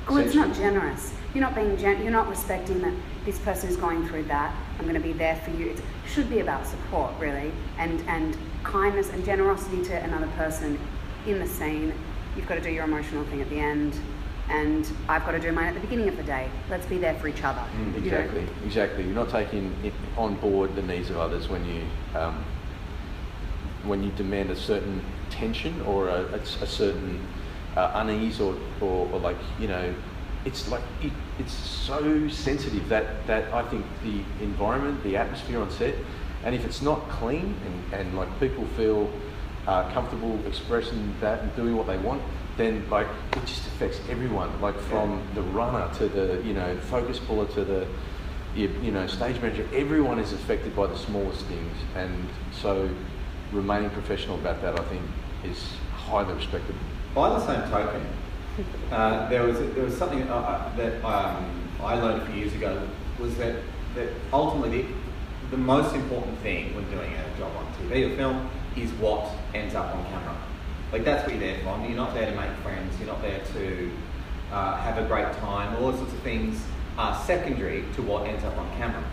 well, it's not generous. You're not being gen You're not respecting that this person is going through that. I'm going to be there for you. It should be about support, really, and and. kindness and generosity to another person in the scene. You've got to do your emotional thing at the end, and I've got to do mine at the beginning of the day. Let's be there for each other. Mm, exactly, you know? exactly. You're not taking on board the needs of others when you um, when you demand a certain tension or a, a, a certain uh, unease or, or or like you know, it's like it, it's so sensitive that that I think the environment, the atmosphere on set. And if it's not clean and, and like people feel uh, comfortable expressing that and doing what they want, then like it just affects everyone, like from the runner to the you know focus puller to the you, you know stage manager. Everyone is affected by the smallest things, and so remaining professional about that, I think, is highly respected. By the same token, uh, there was there was something uh, that um, I learned a few years ago was that that ultimately. The most important thing when doing a job on T V or film is what ends up on camera. Like, that's what you're there for. You're not there to make friends. You're not there to uh, have a great time. All those sorts of things are secondary to what ends up on camera.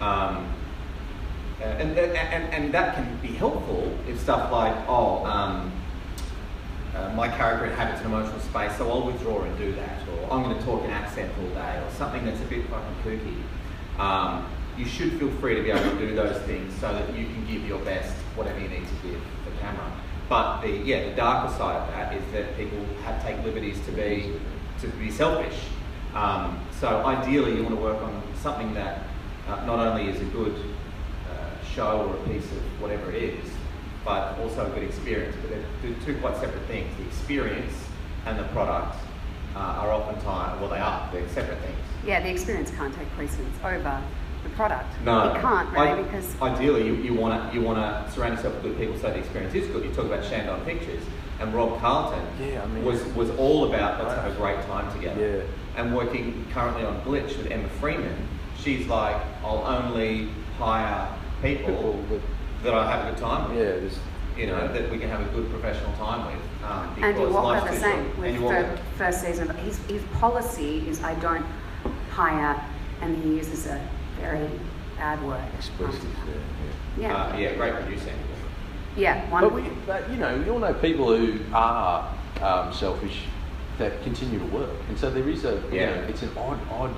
Um, and, and, and that can be helpful if stuff like, oh, um, uh, my character inhabits an emotional space, so I'll withdraw and do that. Or I'm going to talk in accent all day. Or something that's a bit fucking kooky. Um, You should feel free to be able to do those things so that you can give your best, whatever you need to give the camera. But the yeah, the darker side of that is that people have take liberties to be to be selfish. Um, so ideally, you want to work on something that uh, not only is a good uh, show or a piece of whatever it is, but also a good experience. But they're two quite separate things: the experience and the product. uh, are oftentimes, well, they are, they're separate things. Yeah, the experience can't take precedence over the product. No, it can't really I, because ideally you, you want to you want to surround yourself with good people so the experience is good. You talk about Shandong Pictures and Rob Carlton yeah, I mean, was was all about let's have a great time together. Yeah. And working currently on Glitch with Emma Freeman, she's like, I'll only hire people, people that, that I have a good time with. Yeah, just, you know, yeah. that we can have a good professional time with. Um, and you walk the same with the first season. His, his policy is I don't hire, and he uses a very bad word. Explosive, yeah. Yeah. Uh, yeah, great producing. Yeah, one. But, we, but you know, we all know people who are um, selfish that continue to work, and so there is a yeah. You know, it's an odd, odd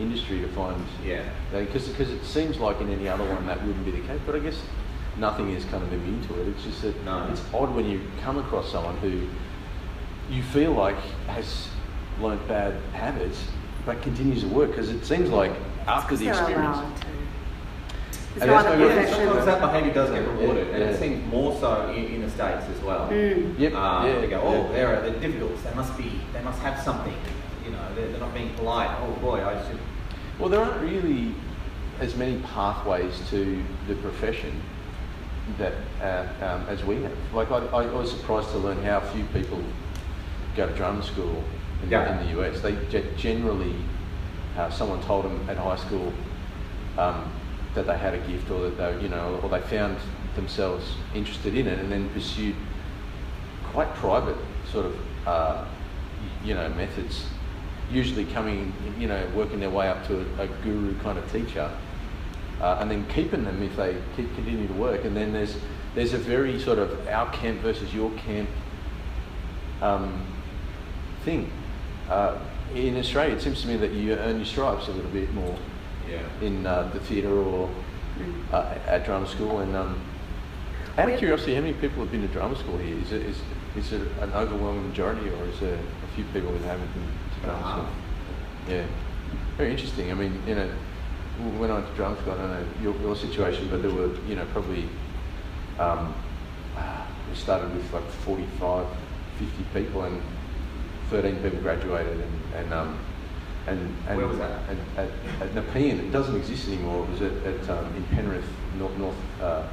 industry to find. Yeah. Because because it seems like in any other one that wouldn't be the case, but I guess nothing is kind of immune to it. It's just that no. It's odd when you come across someone who you feel like has learnt bad habits but continues to work because it seems like after the experience. And that's no yeah, sometimes that behaviour does get rewarded, yeah, and yeah. it seems more so in, in the States as well. Mm. Yep. Um, yeah, they go, oh, yeah. they're, they're difficult. They must be. They must have something. You know, they're, they're not being polite. Oh boy, I should. Well, there aren't really as many pathways to the profession that uh, um, as we have. Like I, I was surprised to learn how few people go to drum school in, yeah. in the U S. They generally, uh, someone told them at high school. Um, that they had a gift, or that they, you know, or they found themselves interested in it, and then pursued quite private sort of, uh, you know, methods. Usually coming, you know, working their way up to a, a guru kind of teacher, uh, and then keeping them if they keep, continue to work. And then there's there's a very sort of our camp versus your camp um, thing. Uh, in Australia, it seems to me that you earn your stripes a little bit more. Yeah. In uh, the theatre or uh, at drama school, and um, out of curiosity, how many people have been to drama school here? Is it is, is it an overwhelming majority, or is there a few people that haven't been to drama uh-huh. school? Yeah, very interesting. I mean, you know, when I went to drama school, I don't know your, your situation, but there were, you know, probably um, we started with like forty-five, fifty people, and thirteen people graduated, and. and um, And, and, Where was that? And, at, at Nepean, it doesn't exist anymore. It was at, at um, in Penrith, north, north uh,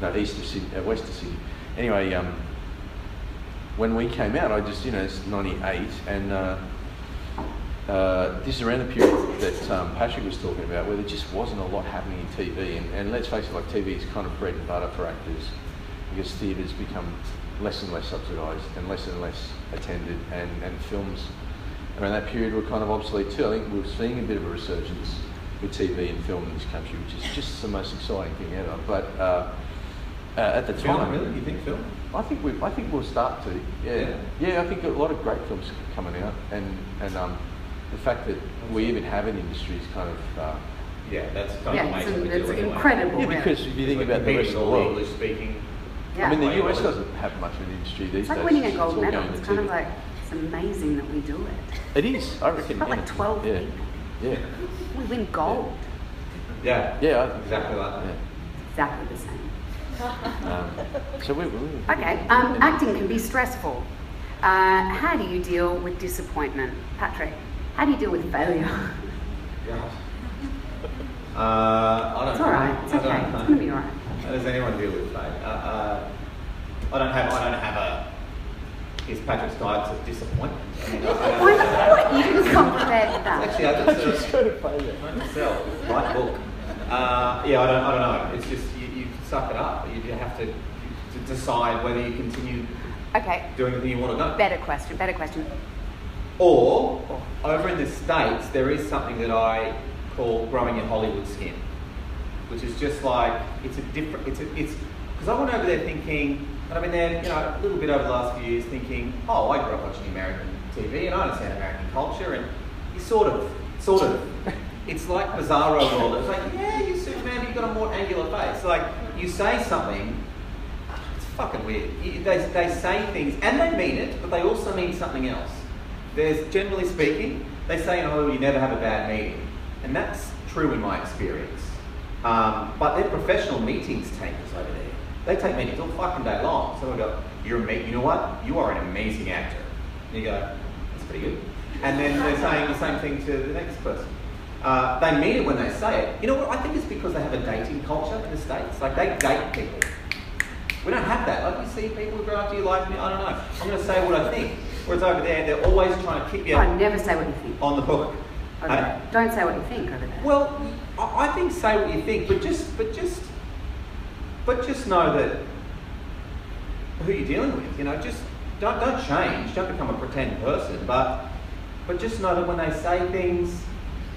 no, east of Sydney, uh, west of Sydney. Anyway, um, when we came out, I just, you know, it's ninety-eight, and uh, uh, this is around the period that um, Patrick was talking about, where there just wasn't a lot happening in T V. And, and let's face it, like T V is kind of bread and butter for actors, because theatre's become less and less subsidised and less and less attended, and, and films. Around that period were kind of obsolete too. I think we were seeing a bit of a resurgence with T V and film in this country, which is just the most exciting thing ever. But uh, uh, at the film, time, really, you think film? I think we, I think we'll start to. Yeah, yeah, yeah. I think a lot of great films are coming out, and and um, the fact that we even have an industry is kind of. Uh, yeah, that's kind yeah, of amazing. It's, it's incredible. Yeah, because if you think about the rest of the world, English speaking. Yeah. I mean, the U S doesn't have much of an industry these days. It's like winning a gold medal. It's kind of like. It's amazing that we do it. It is, I reckon. It's got yeah. like twelve yeah. people. Yeah. We win gold. Yeah. Yeah, yeah exactly like that. Yeah. Exactly the same. Um, so we're willing. Okay, um, acting can be stressful. Uh, how do you deal with disappointment? Patrick, how do you deal with failure? Yeah. Uh, I don't it's all right, it's okay. It's going to be all right. Does anyone deal with failure? Uh, uh, I don't have, I don't have a... Is Patrick's diet of disappointment? I mean, disappointment? I what? You didn't comprehend that. Actually, I just, I just sort of play that. myself, right book. Uh, yeah, I don't, I don't know. It's just you, you suck it up. You have to, to decide whether you continue okay. doing the thing you want to do. Better question, better question. Or, over in the States, there is something that I call growing your Hollywood skin, which is just like, it's a different, it's a, it's, because I went over there thinking, and I've been there, you know, a little bit over the last few years thinking, oh, I grew up watching American T V and I understand American culture, and you sort of, sort of, it's like Bizarro World. It's like, yeah, you're Superman, but you've got a more angular face. Like, you say something, it's fucking weird. You, they, they say things, and they mean it, but they also mean something else. There's, generally speaking, they say, oh, you never have a bad meeting. And that's true in my experience. Um, but their professional meetings take us over there. They take meetings all fucking day long. So I go, you're a mate, you know what? You are an amazing actor. And you go, that's pretty good. and then they're saying the same thing to the next person. Uh, they mean it when they say it. You know what, I think it's because they have a dating culture in the States. Like, they date people. We don't have that. Like, you see people who go after you like me, I don't know. I'm going to say what I think. Whereas over there, they're always trying to keep you... I never say what you think. ...on the hook. Okay. Uh, don't say what you think over there. Well, I think say what you think, but just, but just, but just know that who you're dealing with. You know, just don't don't change. Don't become a pretend person. But but just know that when they say things,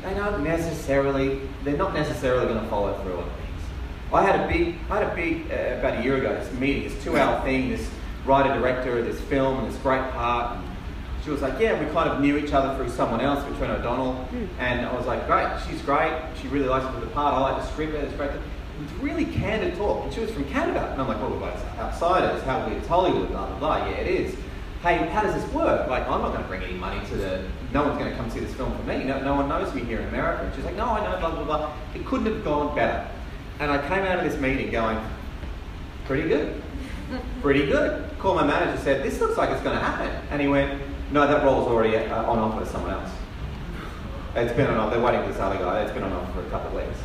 they don't necessarily. They're not necessarily going to follow through on things. I had a big, I had a big uh, about a year ago. This meeting, this two-hour thing. This writer director of this film and this great part. She was like, yeah, we kind of knew each other through someone else, between O'Donnell, mm. and I was like, great, she's great, she really likes to do the part, I like the script, it's great. It was really candid talk, and she was from Canada, and I'm like, oh, well, it's outsiders, how weird, it's Hollywood, blah, blah, blah, yeah, it is. Hey, how does this work? Like, I'm not going to bring any money to the, no one's going to come see this film for me, no, no one knows me here in America. And she's like, no, I know, blah, blah, blah. It couldn't have gone better. And I came out of this meeting going, pretty good, pretty good. Called my manager, said, this looks like it's going to happen. And he went, no, that role's already uh, on offer to someone else. It's been on offer. They're waiting for this other guy. It's been on offer for a couple of weeks.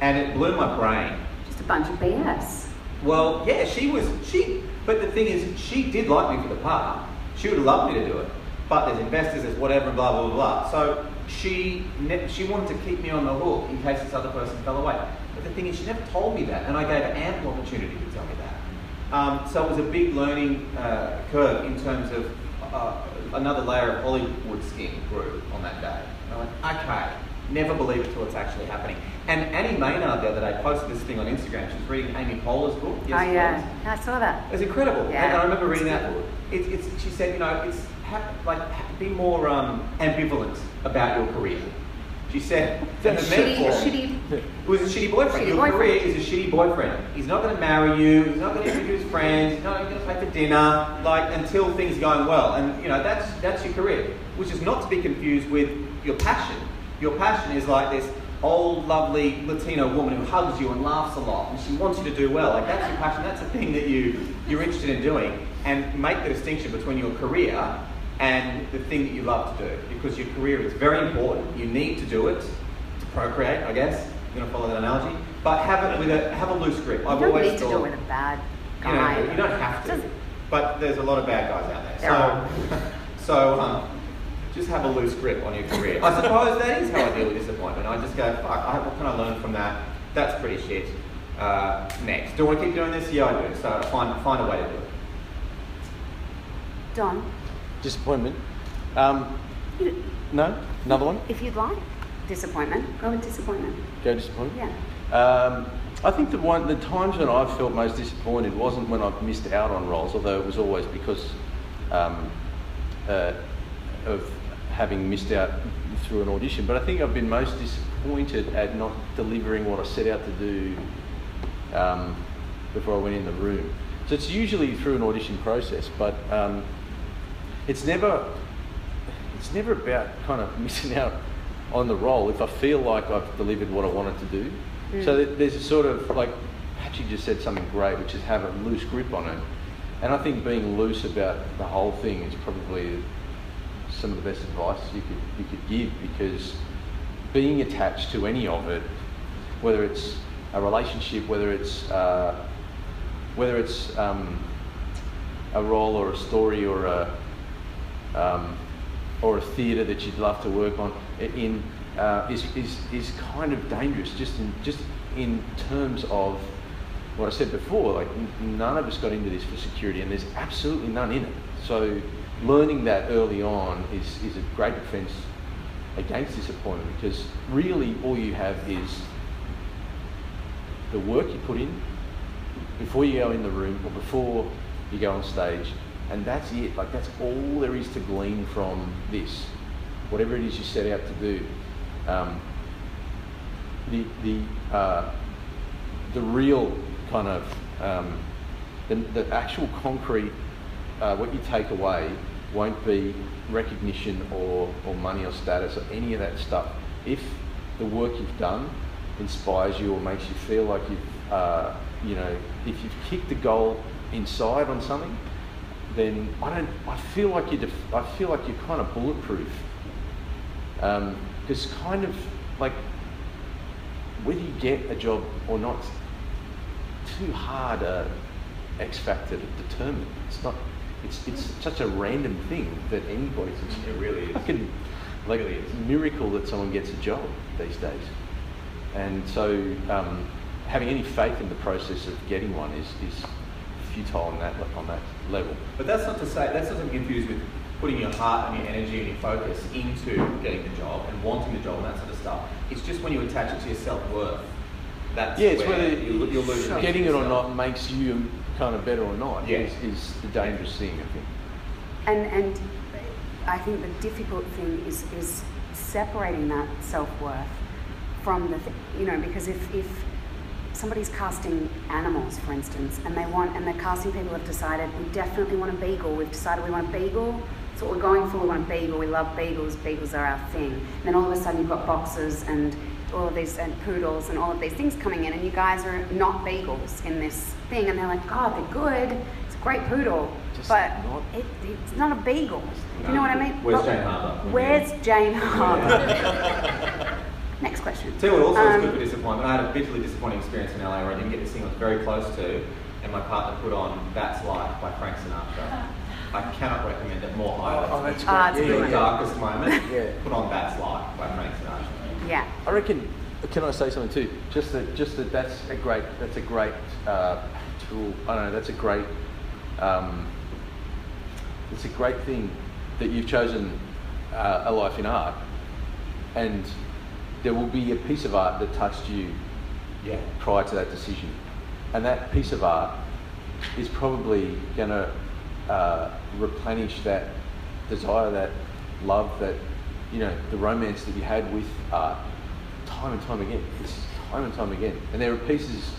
And it blew my brain. Just a bunch of B S. Well, yeah, she was, she, but the thing is, she did like me for the part. She would have loved me to do it. But there's investors, there's whatever, blah, blah, blah. So she, ne she wanted to keep me on the hook in case this other person fell away. But the thing is, she never told me that. And I gave her ample opportunity to tell me that. Um, so it was a big learning uh, curve in terms of, Uh, another layer of Hollywood skin grew on that day. And I'm like, okay, never believe it till it's actually happening. And Annie Maynard the other day posted this thing on Instagram. She was reading Amy Poehler's book. Yes, oh yeah, I saw that. It was incredible. Yeah. And I remember reading that book. It's, it's, she said, you know, it's ha like be more um, ambivalent about your career. She said, that the metaphor shitty, shitty, it was a shitty boyfriend. Shitty your boyfriend. Career is a shitty boyfriend. He's not going to marry you. He's not going to interview his friends. He's not going to pay for dinner. Like until things are going well, and you know that's that's your career, which is not to be confused with your passion. Your passion is like this old, lovely Latino woman who hugs you and laughs a lot, and she wants you to do well. Like that's your passion. That's the thing that you you're interested in doing, and make the distinction between your career and the thing that you love to do, because your career is very important. You need to do it to procreate, I guess. I'm going to follow that analogy. But have it with a have a loose grip. You I've don't always need thought, to do it with a bad guy. You know, you don't have to. Doesn't... But there's a lot of bad guys out there. there so, so um, just have a loose grip on your career. I suppose that is how I deal with disappointment. I just go, fuck, I, what can I learn from that? That's pretty shit. Uh, next. Do I want to keep doing this? Yeah, I do. So find, find a way to do it. Don. Disappointment. Um, no? Another one? If you'd like. Disappointment. Go with disappointment. Go disappointment? Yeah. Um, I think the one, the times when I've felt most disappointed wasn't when I've missed out on roles, although it was always because um, uh, of having missed out through an audition. But I think I've been most disappointed at not delivering what I set out to do um, before I went in the room. So it's usually through an audition process, but um, It's never, it's never about kind of missing out on the role if I feel like I've delivered what I wanted to do. Mm. So there's a sort of, like, Patrick just said something great, which is have a loose grip on it. And I think being loose about the whole thing is probably some of the best advice you could, you could give, because being attached to any of it, whether it's a relationship, whether it's, uh, whether it's um, a role or a story or a, Um, or a theatre that you'd love to work on, in uh, is is is kind of dangerous. Just in just in terms of what I said before, like n none of us got into this for security, and there's absolutely none in it. So learning that early on is is a great defence against disappointment, because really all you have is the work you put in before you go in the room or before you go on stage. And that's it, like that's all there is to glean from this. Whatever it is you set out to do. Um, the, the, uh, the real kind of, um, the, the actual concrete, uh, what you take away won't be recognition or, or money or status or any of that stuff. If the work you've done inspires you or makes you feel like you've, uh, you know, if you've kicked the goal inside on something, then I don't. I feel like you. Def- I feel like you're kind of bulletproof. Um, because kind of like whether you get a job or not, it's too hard a X factor to determine. It's not. It's it's such a random thing that anybody's. It really is. I can, like, really is. Miracle that someone gets a job these days. And so um, having any faith in the process of getting one is is futile on that on that level. But that's not to say that's not to be confused with putting your heart and your energy and your focus into getting the job and wanting the job and that sort of stuff. It's just when you attach it to your self-worth. That's yeah, it's where whether you're, you're losing getting it or not makes you kind of better or not. Yeah. is, is the dangerous yeah. thing, I think. And and I think the difficult thing is is separating that self-worth from the, th- you know, because if, if somebody's casting animals, for instance, and they want, and the casting people have decided, we definitely want a beagle, we've decided we want a beagle, that's what we're going for, we want a beagle, we love beagles, beagles are our thing. And then all of a sudden you've got boxers and all of these, and poodles and all of these things coming in, and you guys are not beagles in this thing, and they're like, oh, they're good, it's a great poodle. Just but not it, it's not a beagle, no. You know what I mean? Where's but, Jane Harbour? Where's Jane Harbour? Next question. Tell you what also um, was good for disappointment. I had a bitterly disappointing experience in L A where I didn't get this thing I was very close to, and my partner put on That's Life by Frank Sinatra. I cannot recommend it more highly. Oh, that's great. In the darkest moment, yeah. Put on That's Life by Frank Sinatra. Yeah. I reckon, can I say something too? Just that, just that that's a great, that's a great uh, tool, I don't know, that's a great, um, it's a great thing that you've chosen uh, a life in art. And there will be a piece of art that touched you yeah. prior to that decision. And that piece of art is probably going to uh, replenish that desire, that love, that, you know, the romance that you had with art time and time again. It's time and time again. And there are pieces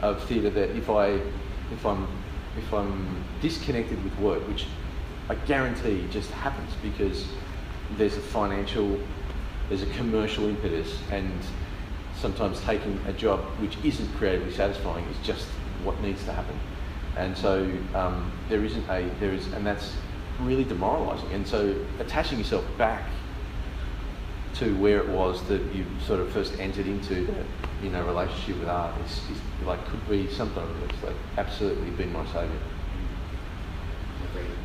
of theatre that if, I, if, I'm, if I'm disconnected with work, which I guarantee just happens because there's a financial... There's a commercial impetus, and sometimes taking a job which isn't creatively satisfying is just what needs to happen. And so um, there isn't a there is, and that's really demoralising. And so attaching yourself back to where it was that you sort of first entered into, the, you know, relationship with art is, is like could be something that's like absolutely been my saviour.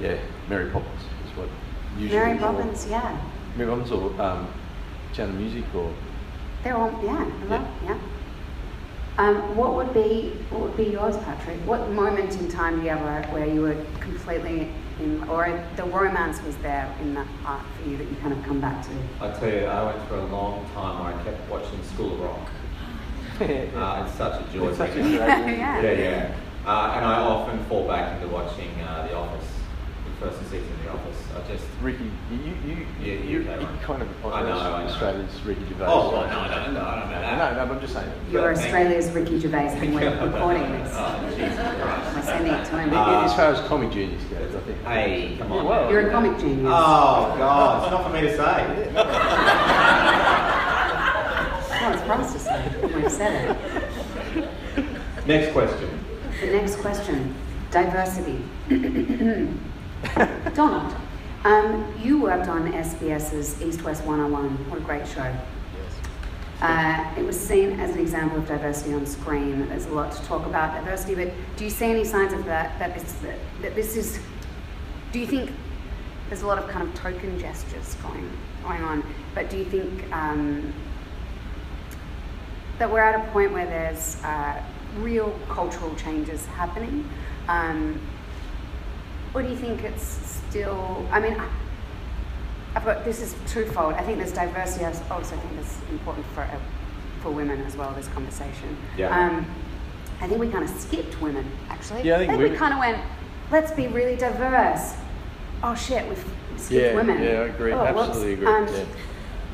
Yeah, Mary Poppins is what usually. Mary Poppins, or, yeah. Mary Poppins or. Um, Channel music or they're all yeah, I love, yeah. yeah. Um, what would be what would be yours, Patrick? What moment in time do you ever where you were completely in, or the romance was there in that art for you that you kind of come back to? I tell you, I went through a long time where I kept watching School of Rock. uh, it's such a joy. It's such a joy. yeah, yeah. yeah. Uh, and I often fall back into watching uh, The Office. First season of The Office. I just Ricky, you you yeah, you, you, okay, you right. kind of I know Australia's Ricky Gervais. Oh no, no, no, no, no, no, no, no. I'm just saying. You're but Australia's Ricky Gervais, and we're recording this. Oh, Jesus Christ! I send it to him. Uh, as far as comic genius goes, I think. Hey, come on. Well, you're a comic genius. Oh God, it's not for me to say. Well, it's for us to say. We've said it. Next question. The next question: diversity. Donald, um, you worked on S B S's East West one oh one. What a great show. Yes. Uh, it was seen as an example of diversity on screen. There's a lot to talk about diversity, but do you see any signs of that? That this, that this is, do you think there's a lot of kind of token gestures going, going on, but do you think um, that we're at a point where there's uh, real cultural changes happening? Um, Or do you think it's still, I mean, I've got, this is twofold. I think there's diversity. I also think it's important for uh, for women as well, this conversation. Yeah. Um, I think we kind of skipped women, actually. Yeah, I think, I think we, we kind of went, let's be really diverse. Oh, shit, we've skipped yeah, women. Yeah, I agree. Oh, Absolutely agree. Um, yeah.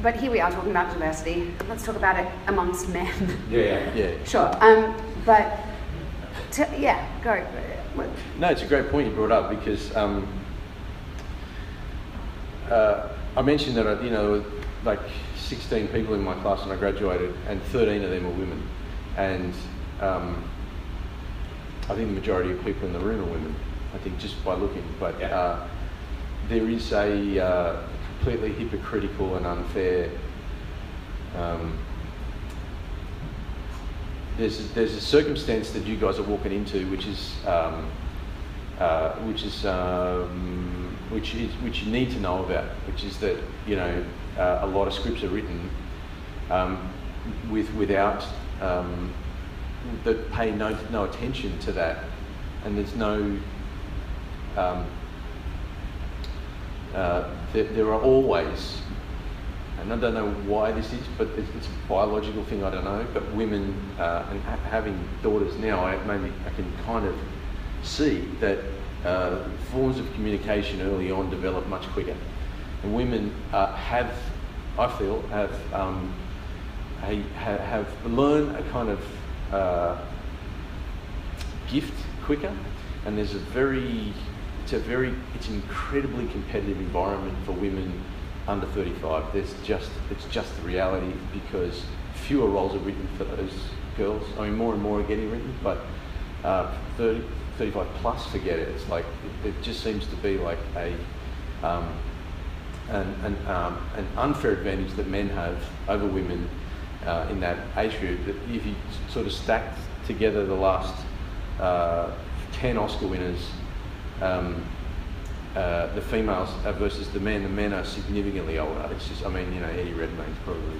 But here we are talking about diversity. Let's talk about it amongst men. Yeah, yeah. Sure. Um, but, to, yeah, go. No, it's a great point you brought up because um, uh, I mentioned that I, you know, there were like sixteen people in my class when I graduated, and thirteen of them were women, and um, I think the majority of people in the room are women, I think, just by looking. But uh, there is a uh, completely hypocritical and unfair. Um, there's there's a circumstance that you guys are walking into, which is um, uh, which is um, which is which you need to know about, which is that you know uh, a lot of scripts are written um, with without. Um, that pay no no attention to that, and there's no. Um, uh, there, there are always, and I don't know why this is, but it's, it's a biological thing. I don't know, but women uh, and ha- having daughters now, I maybe I can kind of see that uh, forms of communication early on develop much quicker, and women uh, have, I feel, have um, a, ha- have learned a kind of. Uh, gift quicker, and there's a very, it's a very, it's an incredibly competitive environment for women under thirty-five. There's just, it's just the reality because fewer roles are written for those girls. I mean, more and more are getting written, but uh, thirty, thirty-five plus, forget it. It's like it, it just seems to be like a um, an an, um, an unfair advantage that men have over women. Uh, in that age group, that if you sort of stacked together the last uh, ten Oscar winners, um, uh, the females versus the men, the men are significantly older. It's just, I mean, you know, Eddie Redmayne's probably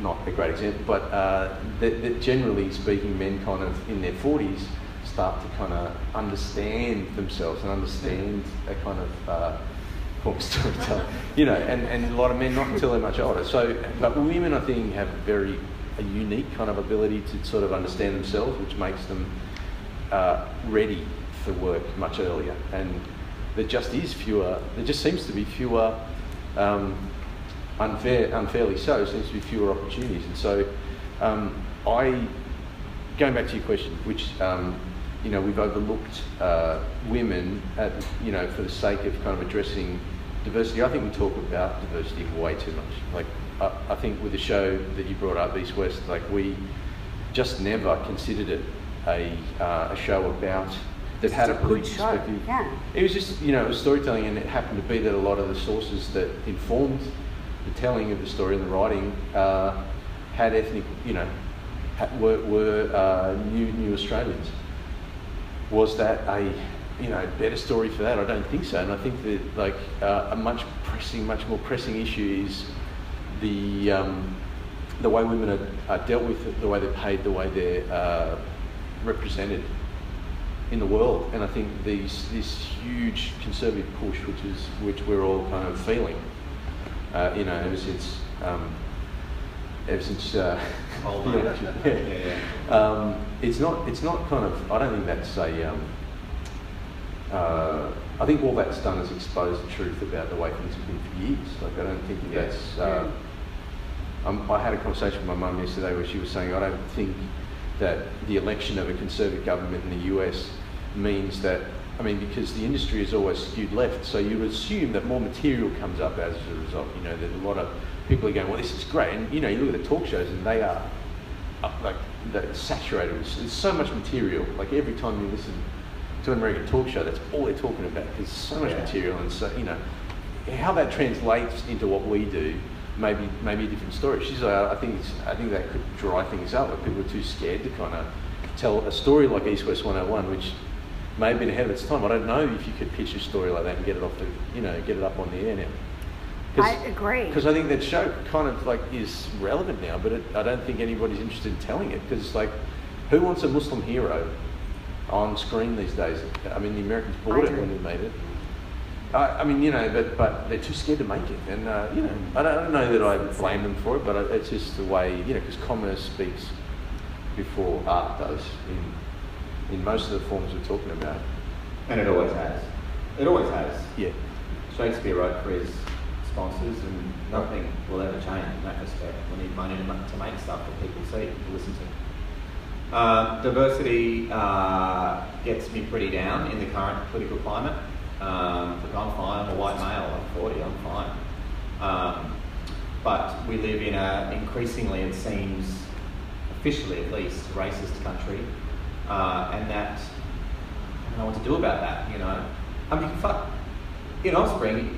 not a great example, but uh, that, that generally speaking, men kind of in their forties start to kind of understand themselves and understand a kind of. Uh, storyteller, you know, and, and a lot of men not until they're much older. So, but women, I think, have very a unique kind of ability to sort of understand themselves, which makes them uh, ready for work much earlier. And there just is fewer. There just seems to be fewer, um, unfair, unfairly so, seems to be fewer opportunities. And so, um, I going back to your question, which. Um, You know, we've overlooked uh, women, at, you know, for the sake of kind of addressing diversity. I think we talk about diversity way too much. Like, I, I think with the show that you brought up, East West, like we just never considered it a uh, a show about that had a good perspective. Yeah. It was just, you know, it was storytelling, and it happened to be that a lot of the sources that informed the telling of the story and the writing uh, had ethnic, you know, had, were were uh, new new Australians. Was that a, you know, better story for that? I don't think so. And I think that like uh, a much pressing, much more pressing issue is the um, the way women are, are dealt with, the way they're paid, the way they're uh, represented in the world. And I think these this huge conservative push, which is which we're all kind of feeling, uh, you know, ever since um, ever since. Uh, Yeah. Yeah, yeah. Um, it's not. It's not kind of. I don't think that's a. Um, uh, I think all that's done is exposed the truth about the way things have been for years. Like I don't think yeah. that's. Uh, yeah. um, I had a conversation with my mum yesterday where she was saying I don't think that the election of a conservative government in the U S means that. I mean, because the industry is always skewed left, so you assume that more material comes up as a result. You know, there's a lot of. People are going, well, this is great, and you know, you look at the talk shows, and they are like they're saturated. There's so much material. Like every time you listen to an American talk show, that's all they're talking about. There's so much yeah. material, and so you know how that translates into what we do. Maybe maybe a different story. She's, uh, I think, it's, I think that could dry things up. Like people are too scared to kind of tell a story like East West one oh one, which may have been ahead of its time. I don't know if you could pitch a story like that and get it off the, you know, get it up on the air now. I agree. Because I think that show kind of like is relevant now, but it, I don't think anybody's interested in telling it because like, who wants a Muslim hero on screen these days? I mean, the Americans bought it when they made it. I, I mean, you know, but but they're too scared to make it, and uh, you know, I don't, I don't know that I blame them for it, but it's just the way you know, because commerce speaks before art does in in most of the forms we're talking about, and it always has. It always has. Yeah. Shakespeare wrote for his. Sponsors and nothing will ever change in that respect. We need money to make stuff that people see, to listen to. Uh, diversity uh, gets me pretty down in the current political climate. Um, look, I'm fine, I'm a white male, I'm forty, I'm fine. Um, but we live in a increasingly, it seems, officially at least, racist country, uh, and that know what to do about that, you know. I mean, fuck, in Offspring,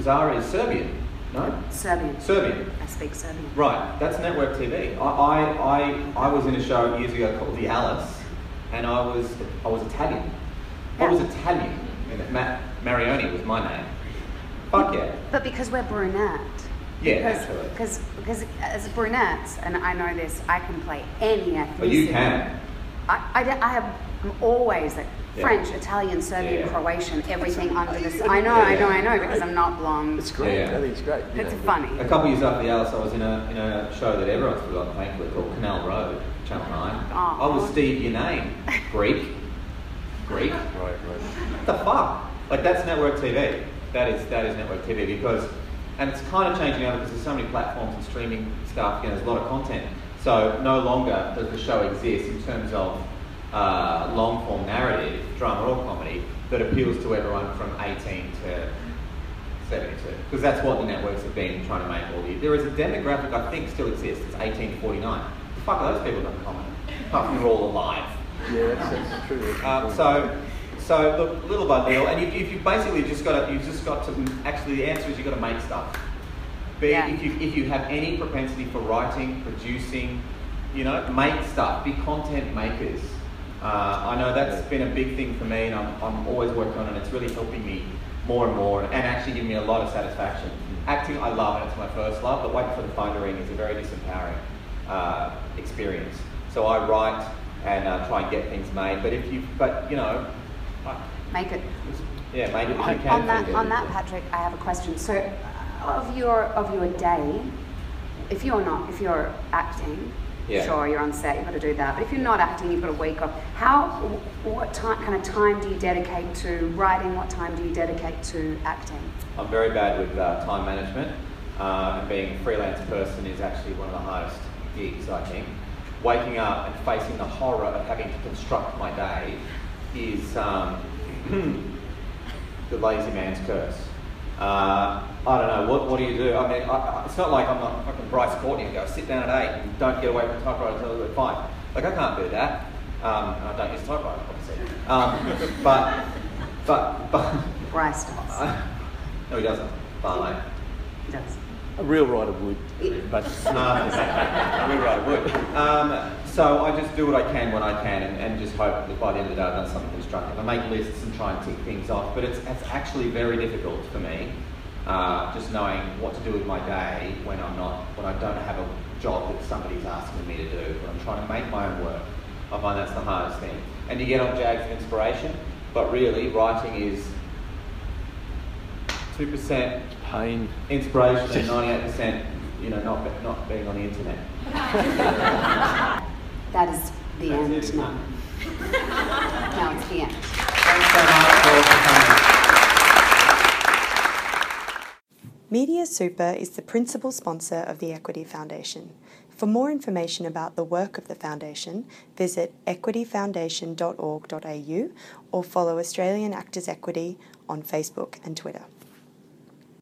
Zara is Serbian, no? Serbian. Serbian. I speak Serbian. Right, that's network T V. I, I, I, I was in a show years ago called The Alice, and I was I was Italian. Yeah. I was Italian, and Matt Marioni was my name. Fuck yeah. But because we're brunette. Yeah, absolutely. Because, because as brunettes, and I know this, I can play any ethnicity. But you can. I, I, I have, I'm always like yeah. French, Italian, Serbian, yeah. Croatian, everything under this. I know, yeah, yeah. I know, I know, because I'm not blonde. It's great. Yeah. I think it's great. It's yeah. funny. A couple years after The Alice, I was in a in a show that everyone's forgotten, thankfully, called Canal Road, Channel Nine. Oh. I was Steve Your Name, Greek, Greek. Right, right. What the fuck? Like that's network T V. That is that is network T V because. And it's kind of changing over because there's so many platforms and streaming stuff, you know, there's a lot of content. So no longer does the show exist in terms of uh, long-form narrative, drama or comedy, that appeals to everyone from eighteen to seventy-two. Because that's what the networks have been trying to make all year. There is a demographic I think still exists, it's eighteen to forty-nine. The fuck are those people done comment? Apart from you're all alive. Yeah, that's, that's true. That's uh, so... So look, little by little, and if you, if you basically just got to, you've just got to. Actually, the answer is you've got to make stuff. But yeah. if you if you have any propensity for writing, producing, you know, make stuff. Be content makers. Uh, I know that's been a big thing for me, and I'm I'm always working on it. It's really helping me more and more, and actually giving me a lot of satisfaction. Acting, I love it. It's my first love. But waiting for the phone to ring is a very disempowering uh, experience. So I write and uh, try and get things made. But if you, but you know. Make it. Yeah, make it. On, on that, on that, Patrick, I have a question. So, of your of your day, if you're not, if you're acting, yeah. sure, you're on set, you've got to do that. But if you're not acting, you've got a week off. How, what time, kind of time do you dedicate to writing? What time do you dedicate to acting? I'm very bad with uh, time management, uh, and being a freelance person is actually one of the hardest gigs, I think. Waking up and facing the horror of having to construct my day. Is um, the lazy man's curse. Uh, I don't know, what What do you do? I mean, I, I, it's not like I'm not fucking Bryce Courtney and go sit down at eight and don't get away from the typewriter until about five. Like, I can't do that. Um, and I don't use a typewriter, obviously. Um, but, but, but... Bryce does. Uh, no, he doesn't. Barlow. He does. A real writer would, but no, a real writer would. Um, so I just do what I can when I can, and, and just hope that by the end of the day I've done something constructive. I make lists and try and tick things off, but it's, it's actually very difficult for me, uh, just knowing what to do with my day when I'm not, when I don't have a job that somebody's asking me to do. When I'm trying to make my own work, I find that's the hardest thing. And you get on jags of inspiration, but really writing is two percent. Pain. Inspiration and ninety-eight percent, you know, not not being on the internet. That is the That's end. It. No. No, it's the end. Thanks so much for coming. Media Super is the principal sponsor of the Equity Foundation. For more information about the work of the Foundation, visit equity foundation dot org dot a u or follow Australian Actors' Equity on Facebook and Twitter.